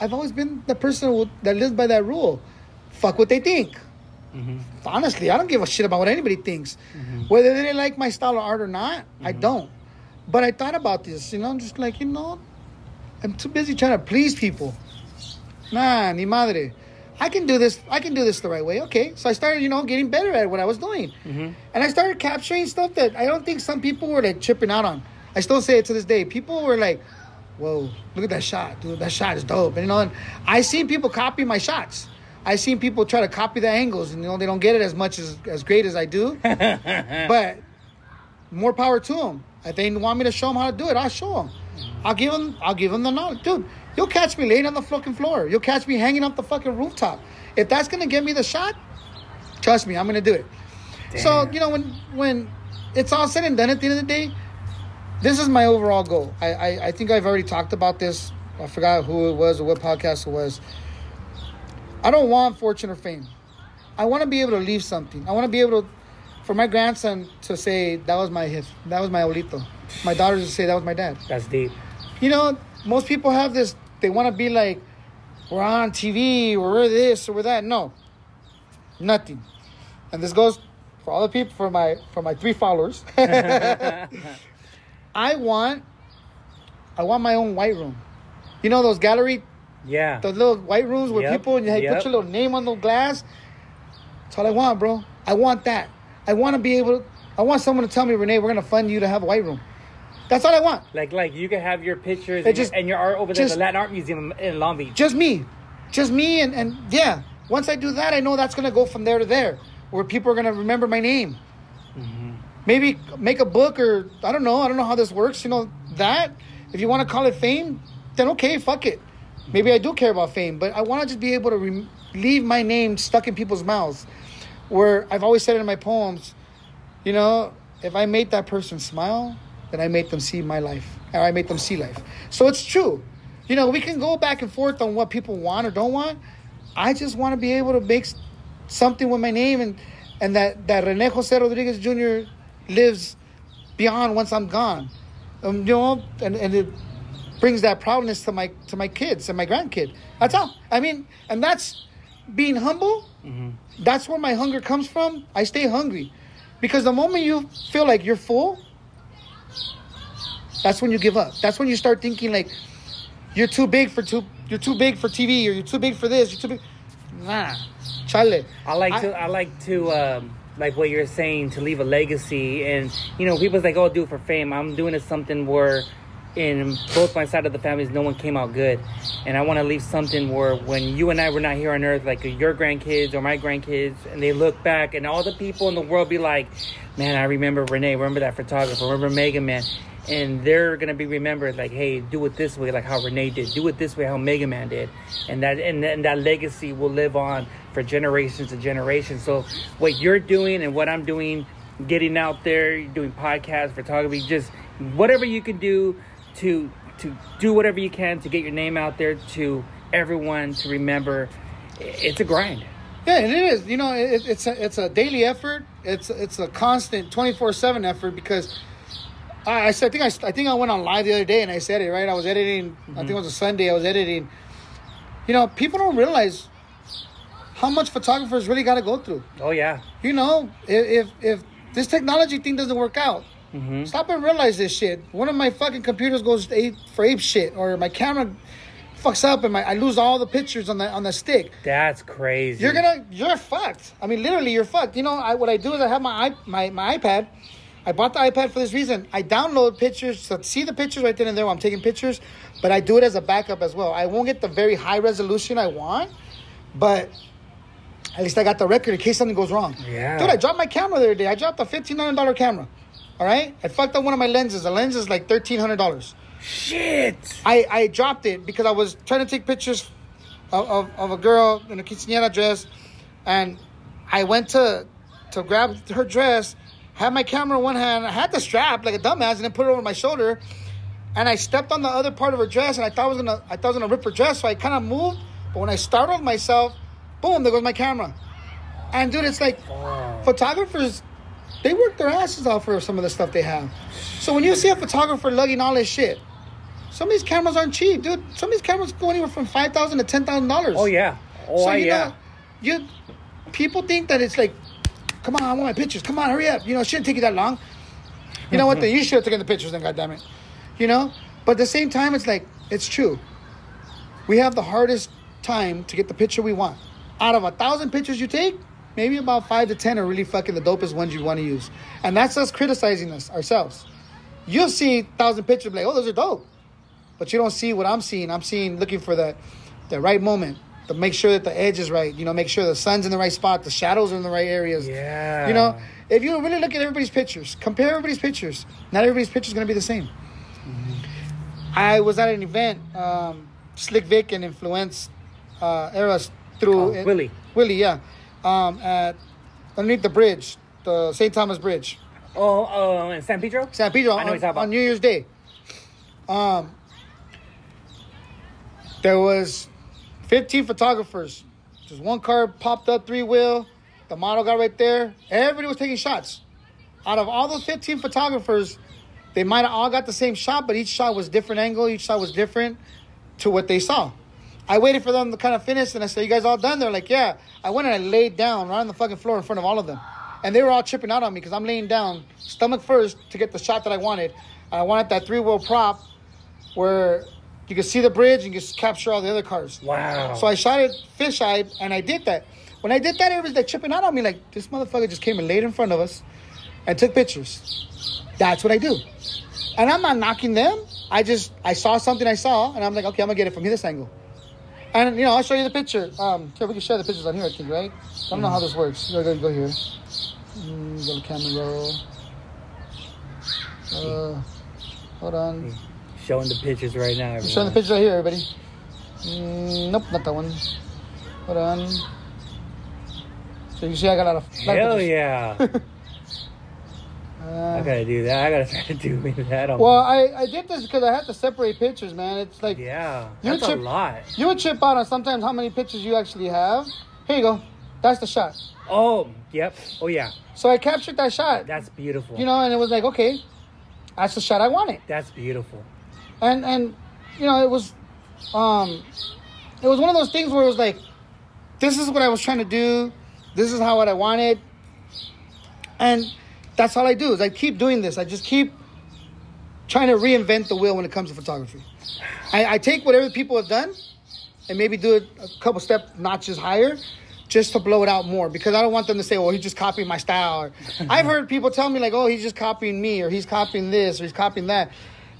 I've always been the person that lives by that rule. Fuck what they think. Mm-hmm. Honestly, I don't give a shit about what anybody thinks. Mm-hmm. Whether they like my style of art or not, mm-hmm. I don't. But I thought about this. You know, I'm just like, you know, I'm too busy trying to please people. Nah, ni madre. I can do this. I can do this the right way. Okay. So I started, you know, getting better at what I was doing. Mm-hmm. And I started capturing stuff that I don't think some people were like tripping out on. I still say it to this day. People were like, whoa, look at that shot, dude. That shot is dope. And, you know, and I seen people copy my shots. I seen people try to copy the angles. And, you know, they don't get it as much as, as great as I do. But more power to them. If they want me to show them how to do it, I'll show them. I'll give them, I'll give them the knowledge. Dude, you'll catch me laying on the fucking floor. You'll catch me hanging off the fucking rooftop. If that's going to get me the shot, trust me, I'm going to do it. Damn. So, you know, when when it's all said and done at the end of the day, this is my overall goal. I, I, I think I've already talked about this. I forgot who it was or what podcast it was. I don't want fortune or fame. I want to be able to leave something. I want to be able to, for my grandson to say, that was my hit. That was my abuelito. My daughter to say, that was my dad. That's deep. You know, most people have this, they want to be like, we're on T V, or we're this, or we're that. No. Nothing. And this goes for all the people, for my, for my three followers. I want, I want my own white room. You know those gallery, yeah, those little white rooms where yep. people and you yep. put your little name on the glass. That's all I want, bro. I want that. I want to be able to, I want someone to tell me, Renee, we're going to fund you to have a white room. That's all I want. Like, like you can have your pictures and, just, your, and your art over there at the Latin Art Museum in Long Beach. Just me. Just me. And, and yeah, once I do that, I know that's going to go from there to there, where people are going to remember my name. Mm-hmm. Maybe make a book, or I don't know. I don't know how this works. You know, that, if you want to call it fame, then okay, fuck it. Maybe I do care about fame, but I want to just be able to re- leave my name stuck in people's mouths, where I've always said it in my poems, you know, if I made that person smile, then I made them see my life, or I made them see life. So it's true. You know, we can go back and forth on what people want or don't want. I just want to be able to make something with my name, and, and that, that Renee Jose Rodriguez Junior lives beyond once I'm gone. Um, you know, and, and it brings that proudness to my to my kids and my grandkid. That's all. I mean, and that's being humble. Mm-hmm. That's where my hunger comes from. I stay hungry, because the moment you feel like you're full, that's when you give up. That's when you start thinking like you're too big for too you're too big for T V, or you're too big for this. You're too big. Nah, chale. I like I, to. I like to. Um... Like what you're saying, to leave a legacy. And, you know, people's like, oh, I'll do it for fame. I'm doing it something where in both my side of the families, no one came out good. And I want to leave something where when you and I were not here on earth, like your grandkids or my grandkids, and they look back and all the people in the world be like, man, I remember Renee, remember that photographer, remember Mega Man. And they're going to be remembered like, hey, do it this way, like how Renee did. Do it this way, how Mega Man did. And that and, and that legacy will live on for generations and generations. So what you're doing and what I'm doing, getting out there, doing podcasts, photography, just whatever you can do to to do whatever you can to get your name out there to everyone to remember, it's a grind. Yeah, and it is. You know, it, it's, a, it's a daily effort. It's, it's a constant twenty-four seven effort, because... I said, I think I, I think I went on live the other day and I said it, right? I was editing. Mm-hmm. I think it was a Sunday. I was editing. You know, people don't realize how much photographers really got to go through. Oh, yeah. You know, if if, if this technology thing doesn't work out, mm-hmm. stop and realize this shit. One of my fucking computers goes ape, for ape shit, or my camera fucks up and my I lose all the pictures on the on the stick. That's crazy. You're gonna you're fucked. I mean, literally, you're fucked. You know, I, what I do is I have my my my iPad. I bought the iPad for this reason. I download pictures to see the pictures right then and there while I'm taking pictures, but I do it as a backup as well. I won't get the very high resolution I want, but at least I got the record in case something goes wrong. Yeah. Dude, I dropped my camera the other day. I dropped a fifteen hundred dollars camera, all right? I fucked up one of my lenses. The lens is like thirteen hundred dollars. Shit. I, I dropped it because I was trying to take pictures of, of, of a girl in a quinceañera dress, and I went to to grab her dress, had my camera in one hand, I had the strap like a dumbass, and then put it over my shoulder, and I stepped on the other part of her dress, and I thought I was gonna, I thought I was gonna rip her dress, so I kind of moved, but when I startled myself, boom, there goes my camera. And dude, it's like, wow. Photographers, they work their asses off for some of the stuff they have. So when you see a photographer lugging all this shit, some of these cameras aren't cheap, dude. Some of these cameras go anywhere from five thousand to ten thousand dollars. Oh yeah, oh so, you yeah. know, you people think that it's like, come on, I want my pictures. Come on, hurry up. You know, it shouldn't take you that long. You know what? Then you should have taken the pictures then, goddammit. You know? But at the same time, it's like, it's true. We have the hardest time to get the picture we want. Out of a thousand pictures you take, maybe about five to ten are really fucking the dopest ones you want to use. And that's us criticizing us, ourselves. You'll see a thousand pictures like, oh, those are dope. But you don't see what I'm seeing. I'm seeing, looking for that, that right moment. To make sure that the edge is right, you know, make sure the sun's in the right spot, the shadows are in the right areas. Yeah. You know, if you really look at everybody's pictures, compare everybody's pictures, not everybody's picture is going to be the same. Mm-hmm. I was at an event, um, Slick Vic and Influence uh, Eras through... Oh, Willie. Willie, yeah. Um, at, underneath the bridge, the Saint Thomas Bridge. Oh, uh, in San Pedro? San Pedro, I know on, on New Year's Day. Um, there was... fifteen photographers. Just one car popped up, three wheel. The model got right there. Everybody was taking shots. Out of all those fifteen photographers, they might have all got the same shot, but each shot was different angle. Each shot was different to what they saw. I waited for them to kind of finish, and I said, you guys all done? They're like, yeah. I went and I laid down right on the fucking floor in front of all of them. And they were all tripping out on me because I'm laying down, stomach first, to get the shot that I wanted. And I wanted that three wheel prop where... you can see the bridge and you can capture all the other cars. Wow. So I shot it fisheye, and I did that. When I did that, it was like tripping out on me. Like, this motherfucker just came and laid in front of us and took pictures. That's what I do. And I'm not knocking them. I just, I saw something I saw, and I'm like, okay, I'm going to get it from this angle. And, you know, I'll show you the picture. Um, here, we can share the pictures on here, I think, right? I don't know how this works. We're going to go here. Mm, go to camera roll. Uh, hold on. Showing the pictures right now, everybody. Showing the pictures right here, everybody. Mm, nope, not that one. Hold on. So you see, I got a lot of... Lot Hell of yeah. Uh, I gotta do that. I gotta try to do that. Almost. Well, I, I did this because I had to separate pictures, man. It's like, yeah, that's chip, a lot. You would chip out on sometimes how many pictures you actually have. Here you go. That's the shot. Oh, yep. Oh, yeah. So I captured that shot. That's beautiful. You know, and it was like, okay, that's the shot I wanted. That's beautiful. And and you know, it was, um, it was one of those things where it was like, this is what I was trying to do. This is how what I wanted. And that's all I do is I keep doing this. I just keep trying to reinvent the wheel when it comes to photography. I, I take whatever people have done and maybe do it a couple step notches higher just to blow it out more, because I don't want them to say, well, he's just copying my style. Or, I've heard people tell me like, oh, he's just copying me, or he's copying this, or he's copying that.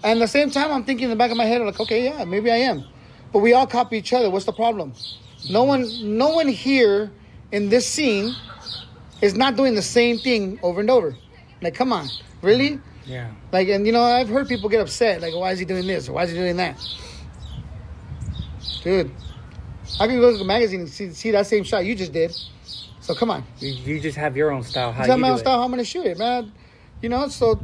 And at the same time, I'm thinking in the back of my head, I'm like, okay, yeah, maybe I am. But we all copy each other. What's the problem? No one, no one here in this scene is not doing the same thing over and over. Like, come on, really? Yeah. Like, and you know, I've heard people get upset. Like, why is he doing this? Or why is he doing that? Dude, I can go to the magazine and see, see that same shot you just did. So come on. You, you just have your own style. How you do it? I have my own style. How I'm gonna shoot it, man. You know, so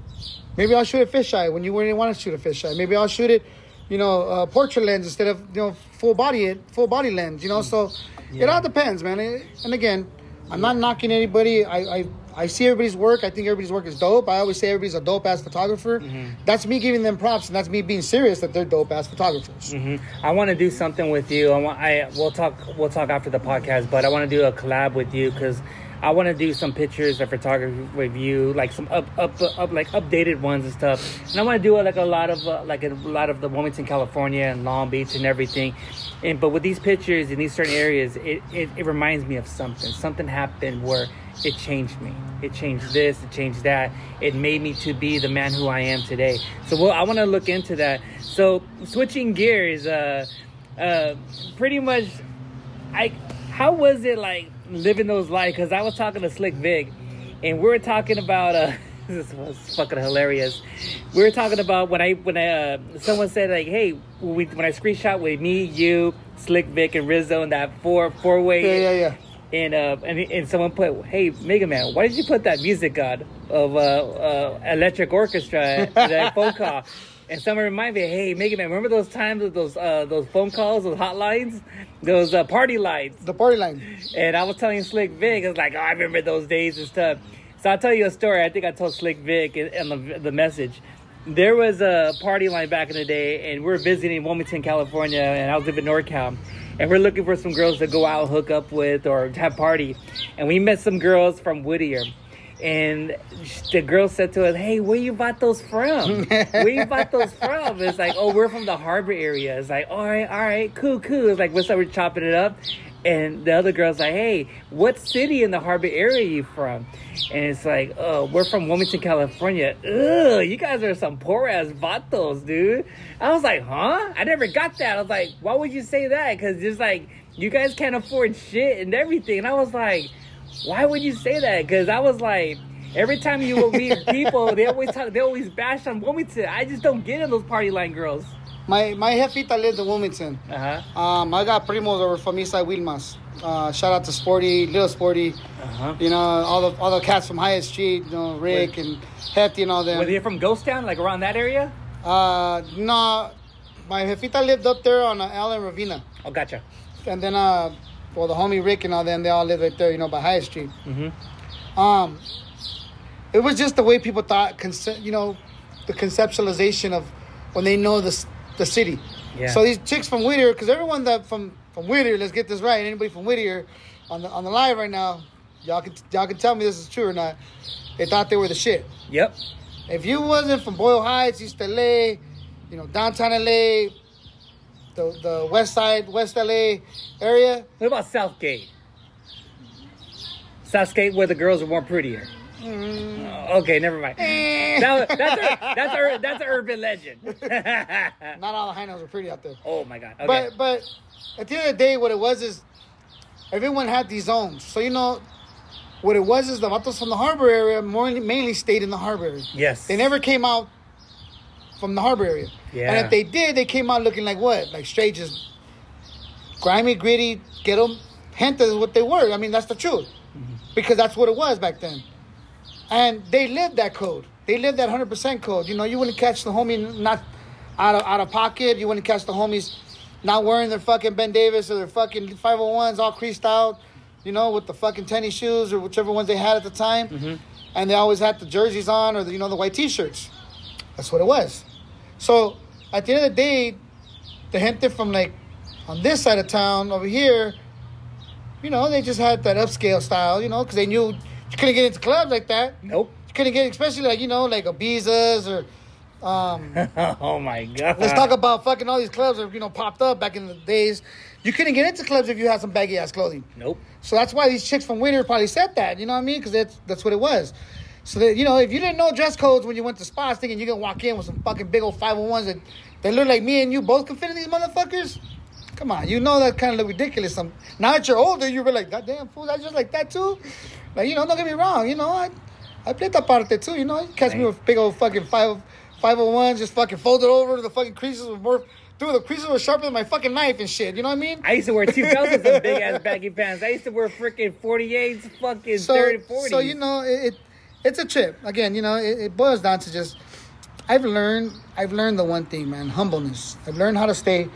maybe I'll shoot a fisheye when you wouldn't want to shoot a fisheye. Maybe I'll shoot it, you know, uh, portrait lens instead of, you know, full body it full body lens. You know, so yeah. It all depends, man. It, and again, I'm yeah. not knocking anybody. I. I I see everybody's work. I think everybody's work is dope. I always say everybody's a dope-ass photographer. Mm-hmm. That's me giving them props, and that's me being serious that they're dope-ass photographers. Mm-hmm. I want to do something with you. I want. I we'll talk. We'll talk after the podcast, but I want to do a collab with you because I want to do some pictures of photography with you, like some up, up, up, like updated ones and stuff. And I want to do like a lot of uh, like a lot of the Wilmington, California, and Long Beach and everything. And but with these pictures in these certain areas, it, it, it reminds me of something. Something happened where it changed me. It changed this. It changed that. It made me to be the man who I am today. So, well, I want to look into that. So, switching gears, uh, uh, pretty much, I. How was it like living those lives? Because I was talking to Slick Vic, and we were talking about. Uh, this was fucking hilarious. We were talking about when I when I, uh, someone said like, hey, when, we, when I screenshot with me, you, Slick Vic, and Rizzle, and that four four way. Yeah, yeah, yeah. And, uh, and and someone put, hey, Mega Man, why did you put that music on of uh, uh, Electric Orchestra, that phone call? And someone reminded me, hey, Mega Man, remember those times with those uh, those phone calls, those hotlines, those uh, party lines? The party lines. And I was telling Slick Vic, I was like, oh, I remember those days and stuff. So I'll tell you a story. I think I told Slick Vic in the, the message. There was a party line back in the day, and we were visiting Wilmington, California, and I was living in NorCal. And we're looking for some girls to go out, hook up with, or have party. And we met some girls from Whittier. And the girl said to us, hey, where you bought those from? Where you bought those from? It's like, oh, we're from the harbor area. It's like, all right, all right, cool, cool. It's like, what's up? We're chopping it up. And the other girl's like, hey, what city in the harbor area are you from? And it's like, oh, we're from Wilmington, California. Ugh, you guys are some poor-ass vatos, dude. I was like, huh? I never got that. I was like, why would you say that? Because it's like, you guys can't afford shit and everything. And I was like, why would you say that? Because I was like, every time you will meet people, they always talk, they always bash on Wilmington. I just don't get in those party line girls. My my jefita lives in Wilmington. Uh-huh. Um, I got primos that were from Eastside Wilmas. Uh, shout out to Sporty, Little Sporty. Uh-huh. You know, all the all the cats from High Street, you know, Rick Wait. and Hefty and all them. Were they from Ghost Town, like around that area? Uh, no, my jefita lived up there on uh, L and Ravina. Oh, gotcha. And then, uh, well, the homie Rick and all them, they all live right there, you know, by High Street. Mm-hmm. Um, it was just the way people thought, conce- you know, the conceptualization of when they know this. The city. Yeah. So these chicks from Whittier, because everyone that from, from Whittier, let's get this right. Anybody from Whittier on the on the live right now, y'all can y'all can tell me this is true or not. They thought they were the shit. Yep. If you wasn't from Boyle Heights, East L A, you know, downtown L A, the the West Side, West L A area. What about Southgate? South Skate where the girls are more prettier. Mm. Oh, okay, never mind. that, that's, a, that's, a, that's an urban legend. Not all the hinos are pretty out there. Oh, my God. Okay. But, but at the end of the day, what it was is everyone had these zones. So, you know, what it was is the vatos from the harbor area more, mainly stayed in the harbor area. Yes. They never came out from the harbor area. Yeah. And if they did, they came out looking like what? Like straight, just grimy, gritty, ghetto. Henta is what they were. I mean, that's the truth. Mm-hmm. Because that's what it was back then. And they lived that code. They lived that one hundred percent code. You know, you wouldn't catch the homie not out of, out of pocket. You wouldn't catch the homies not wearing their fucking Ben Davis or their fucking five oh ones all creased out, you know, with the fucking tennis shoes or whichever ones they had at the time. Mm-hmm. And they always had the jerseys on or, the, you know, the white T-shirts. That's what it was. So, at the end of the day, the gente from, like, on this side of town over here, you know, they just had that upscale style, you know, because they knew you couldn't get into clubs like that. Nope. You couldn't get, especially like, you know, like Ibiza's or... Um, oh, my God. Let's talk about fucking all these clubs that, you know, popped up back in the days. You couldn't get into clubs if you had some baggy-ass clothing. Nope. So that's why these chicks from Whittier probably said that, you know what I mean? Because that's, that's what it was. So, that, you know, if you didn't know dress codes when you went to spots thinking you're going to walk in with some fucking big old five oh ones that, that look like me and you both can fit in these motherfuckers... Come on, you know that kind of look ridiculous. Some now that you're older, you were like, God damn fool, I just like that too. Like, you know, don't get me wrong, you know, I I played that part too, you know. You catch me with big old fucking five five oh ones, just fucking folded over, the fucking creases were more dude, the creases were sharper than my fucking knife and shit, you know what I mean? I used to wear two belts and big ass baggy pants. I used to wear freaking forty eights, fucking so, thirty forty. So you know, it, it it's a trip. Again, you know, it, it boils down to just I've learned I've learned the one thing, man, humbleness. I've learned how to stay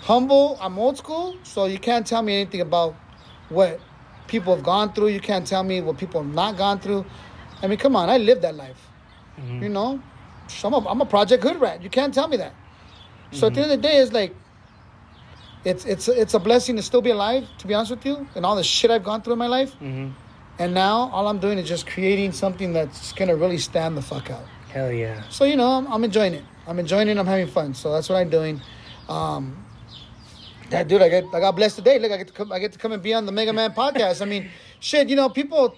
humble. I'm old school, so you can't tell me anything about what people have gone through. You can't tell me what people have not gone through. I mean, come on, I lived that life. Mm-hmm. You know, I'm a, I'm a Project Hood rat. You can't tell me that. Mm-hmm. So at the end of the day, it's like, it's it's it's a blessing to still be alive, to be honest with you, and all the shit I've gone through in my life. Mm-hmm. And now all I'm doing is just creating something that's going to really stand the fuck out. Hell yeah. So, you know, I'm, I'm enjoying it. I'm enjoying it. I'm having fun. So that's what I'm doing. Um... Yeah, dude, I got I got blessed today. Look, I get to come, I get to come and be on the Mega Man podcast. I mean, shit, you know, people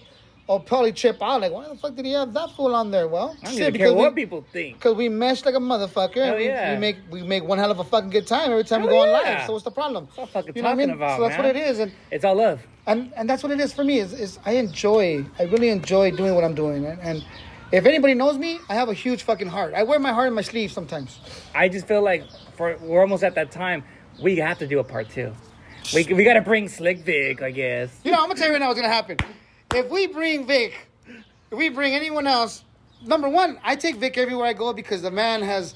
will probably trip out like, why the fuck did he have that fool on there? Well, I don't shit, care what we, people think, because we mesh like a motherfucker. Hell and we, yeah. we make we make one hell of a fucking good time every time hell we go yeah. on live. So what's the problem? That's all fucking you know talking what I mean? About, so that's man. What it is, and it's all love. And and that's what it is for me. Is is I enjoy, I really enjoy doing what I'm doing, and. and if anybody knows me, I have a huge fucking heart. I wear my heart in my sleeve sometimes. I just feel like for we're almost at that time. We have to do a part two. We we got to bring Slick Vic, I guess. You know, I'm going to tell you right now what's going to happen. If we bring Vic, if we bring anyone else, number one, I take Vic everywhere I go because the man has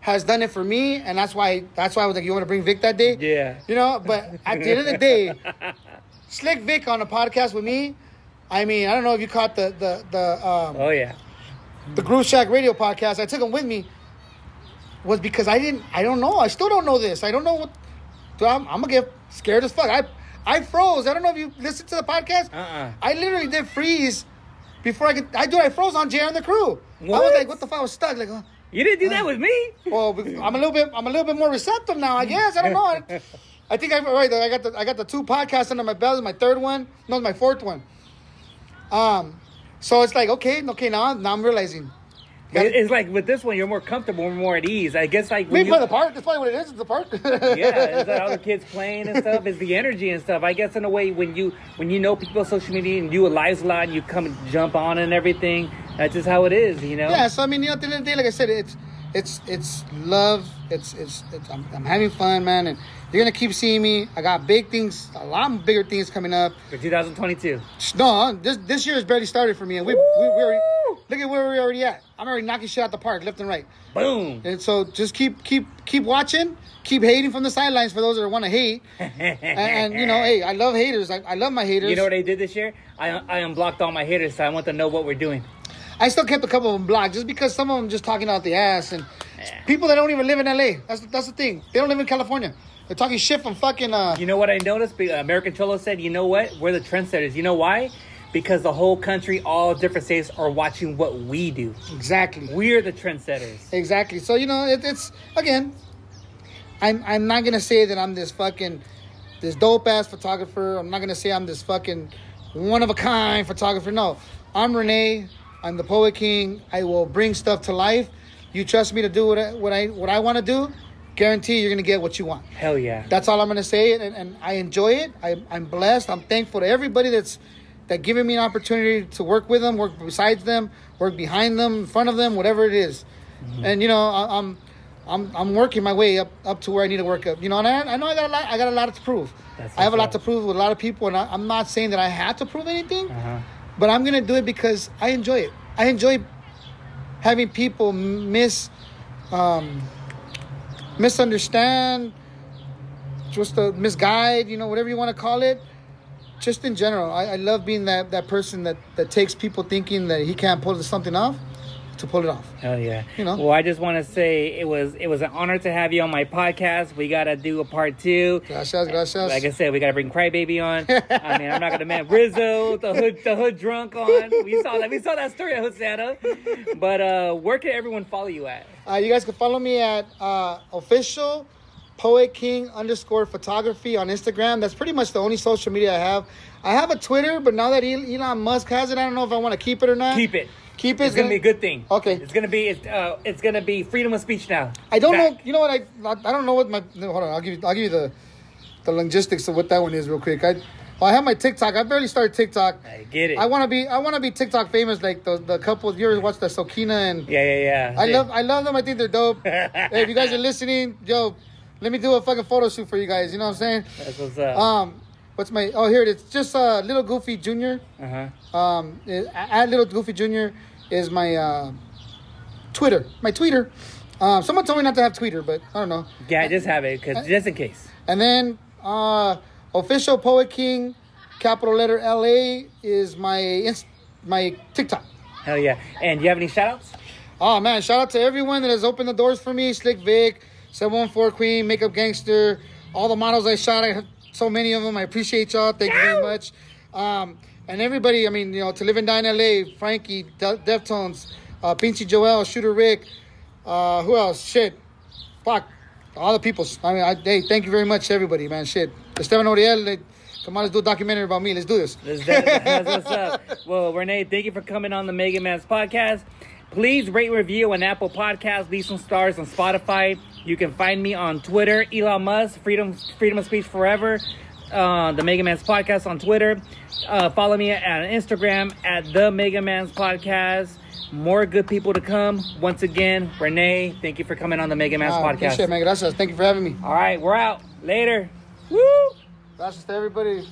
has done it for me. And that's why that's why I was like, you want to bring Vic that day? Yeah. You know, but at the end of the day, Slick Vic on a podcast with me, I mean, I don't know if you caught the, the, the, um, oh, yeah. the Groove Shack radio podcast. I took him with me. Was because I didn't, I don't know. I still don't know this. I don't know what, dude, I'm, I'm going to get scared as fuck. I I froze. I don't know if you listened to the podcast. Uh-uh. I literally did freeze before I could, I do. I froze on J R and the crew. What? I was like, what the fuck? I was stuck. Like, uh, you didn't do uh, that with me. Well, I'm a little bit, I'm a little bit more receptive now, I guess. I don't know. I think I, right, I got the, I got the two podcasts under my belt. My third one. No, my fourth one. Um, so it's like, okay, okay. Now, now I'm realizing. It's like with this one, you're more comfortable, more at ease. I guess like we play the park. That's probably what it is. It's the park. Yeah, it's like all the kids playing and stuff. It's the energy and stuff. I guess in a way, when you when you know people on social media and you lives a lot, and you come and jump on and everything. That's just how it is, you know. Yeah. So I mean, you know, at the end of the day, like I said, it's it's it's love. It's it's, it's I'm, I'm having fun, man, and you're gonna keep seeing me. I got big things, a lot bigger things coming up for two thousand twenty-two. No, this this year has barely started for me, and we Woo! we we're. Look at where we're already at. I'm already knocking shit out the park, left and right. Boom. And so just keep keep keep watching. Keep hating from the sidelines for those that want to hate. and, and, you know, hey, I love haters. I, I love my haters. You know what I did this year? I I unblocked all my haters, so I want to know what we're doing. I still kept a couple of them blocked just because some of them just talking out the ass. And yeah. People that don't even live in L A. That's, that's the thing. They don't live in California. They're talking shit from fucking... Uh, you know what I noticed? American Cholo said, you know what? We're the trendsetters. You know why? Because the whole country, all different states are watching what we do. Exactly. We're the trendsetters. Exactly. So, you know, it, it's, again, I'm I'm not going to say that I'm this fucking, this dope-ass photographer. I'm not going to say I'm this fucking one of a kind photographer. No, I'm Renee. I'm the Poet King. I will bring stuff to life. You trust me to do what I, what I, what I want to do, guarantee you're going to get what you want. Hell yeah. That's all I'm going to say, and, and I enjoy it. I, I'm blessed. I'm thankful to everybody that's that giving me an opportunity to work with them, work besides them, work behind them, in front of them, whatever it is. Mm-hmm. And, you know, I, I'm I'm I'm working my way up, up to where I need to work up. You know, and I, I know I got a lot I got a lot to prove. That's I have a lot to prove with a lot of people, and I, I'm not saying that I have to prove anything, uh-huh. but I'm going to do it because I enjoy it. I enjoy having people miss, um, misunderstand, just a misguide, you know, whatever you want to call it. Just in general, I, I love being that, that person that, that takes people thinking that he can't pull something off to pull it off. Hell yeah. You know? Well, I just want to say it was it was an honor to have you on my podcast. We got to do a part two. Gracias, gracias. Like I said, we got to bring Crybaby on. I mean, I'm not going to man Rizzle, the hood, the hood drunk on. We saw that. We saw that story at Hood Santa. But uh, where can everyone follow you at? Uh, you guys can follow me at uh, official Poet King underscore photography on Instagram. That's pretty much the only social media I have. I have a Twitter, but now that Elon Musk has it, I don't know if I want to keep it or not. Keep it. Keep it. It's gonna, gonna be a good thing. Okay. It's gonna be it's uh it's gonna be freedom of speech now. I don't Back. know. You know what? I I don't know what my hold on. I'll give you I'll give you the the logistics of what that one is real quick. I well, I have my TikTok. I barely started TikTok. I get it. I want to be I want to be TikTok famous like the the couple. You ever watched the Sokina and yeah yeah yeah. I yeah. love I love them. I think they're dope. Hey, if you guys are listening, yo, let me do a fucking photo shoot for you guys. You know what I'm saying? That's what's up. Um. What's my... Oh, here it is. Just uh, Little Goofy Junior Uh-huh. Um, at Little Goofy Junior is my uh, Twitter. My Tweeter. Um, someone told me not to have Tweeter, but I don't know. Yeah, I, just have it, cause I, just in case. And then uh, Official Poet King, capital letter L A, is my my TikTok. Hell yeah. And do you have any shout-outs? Oh, man. Shout-out to everyone that has opened the doors for me. Slick Vic, seven one four Queen, Makeup Gangster, all the models I shot. I So many of them. I appreciate y'all. Thank you very much. Um, and everybody, I mean, you know, To Live and Die in L A, Frankie, De- Deftones, uh, Pinchy Joel, Shooter Rick, uh, who else? Shit. Fuck. All the people. I mean, I, hey, thank you very much, everybody, man. Shit. Estevan Oriol, like, come on, let's do a documentary about me. Let's do this. That's, that's what's up. Well, Renee, thank you for coming on the Mega Man's podcast. Please rate, review on Apple Podcasts, leave some stars on Spotify. You can find me on Twitter, Elon Musk, Freedom Freedom of Speech Forever, uh, the Mega Man's Podcast on Twitter. Uh, follow me at, at Instagram at the Mega Man's Podcast. More good people to come. Once again, Renee, thank you for coming on the Mega Man's uh, Podcast. Appreciate it, man. Gracias. Thank you for having me. All right, we're out. Later. Woo! Gracias to everybody.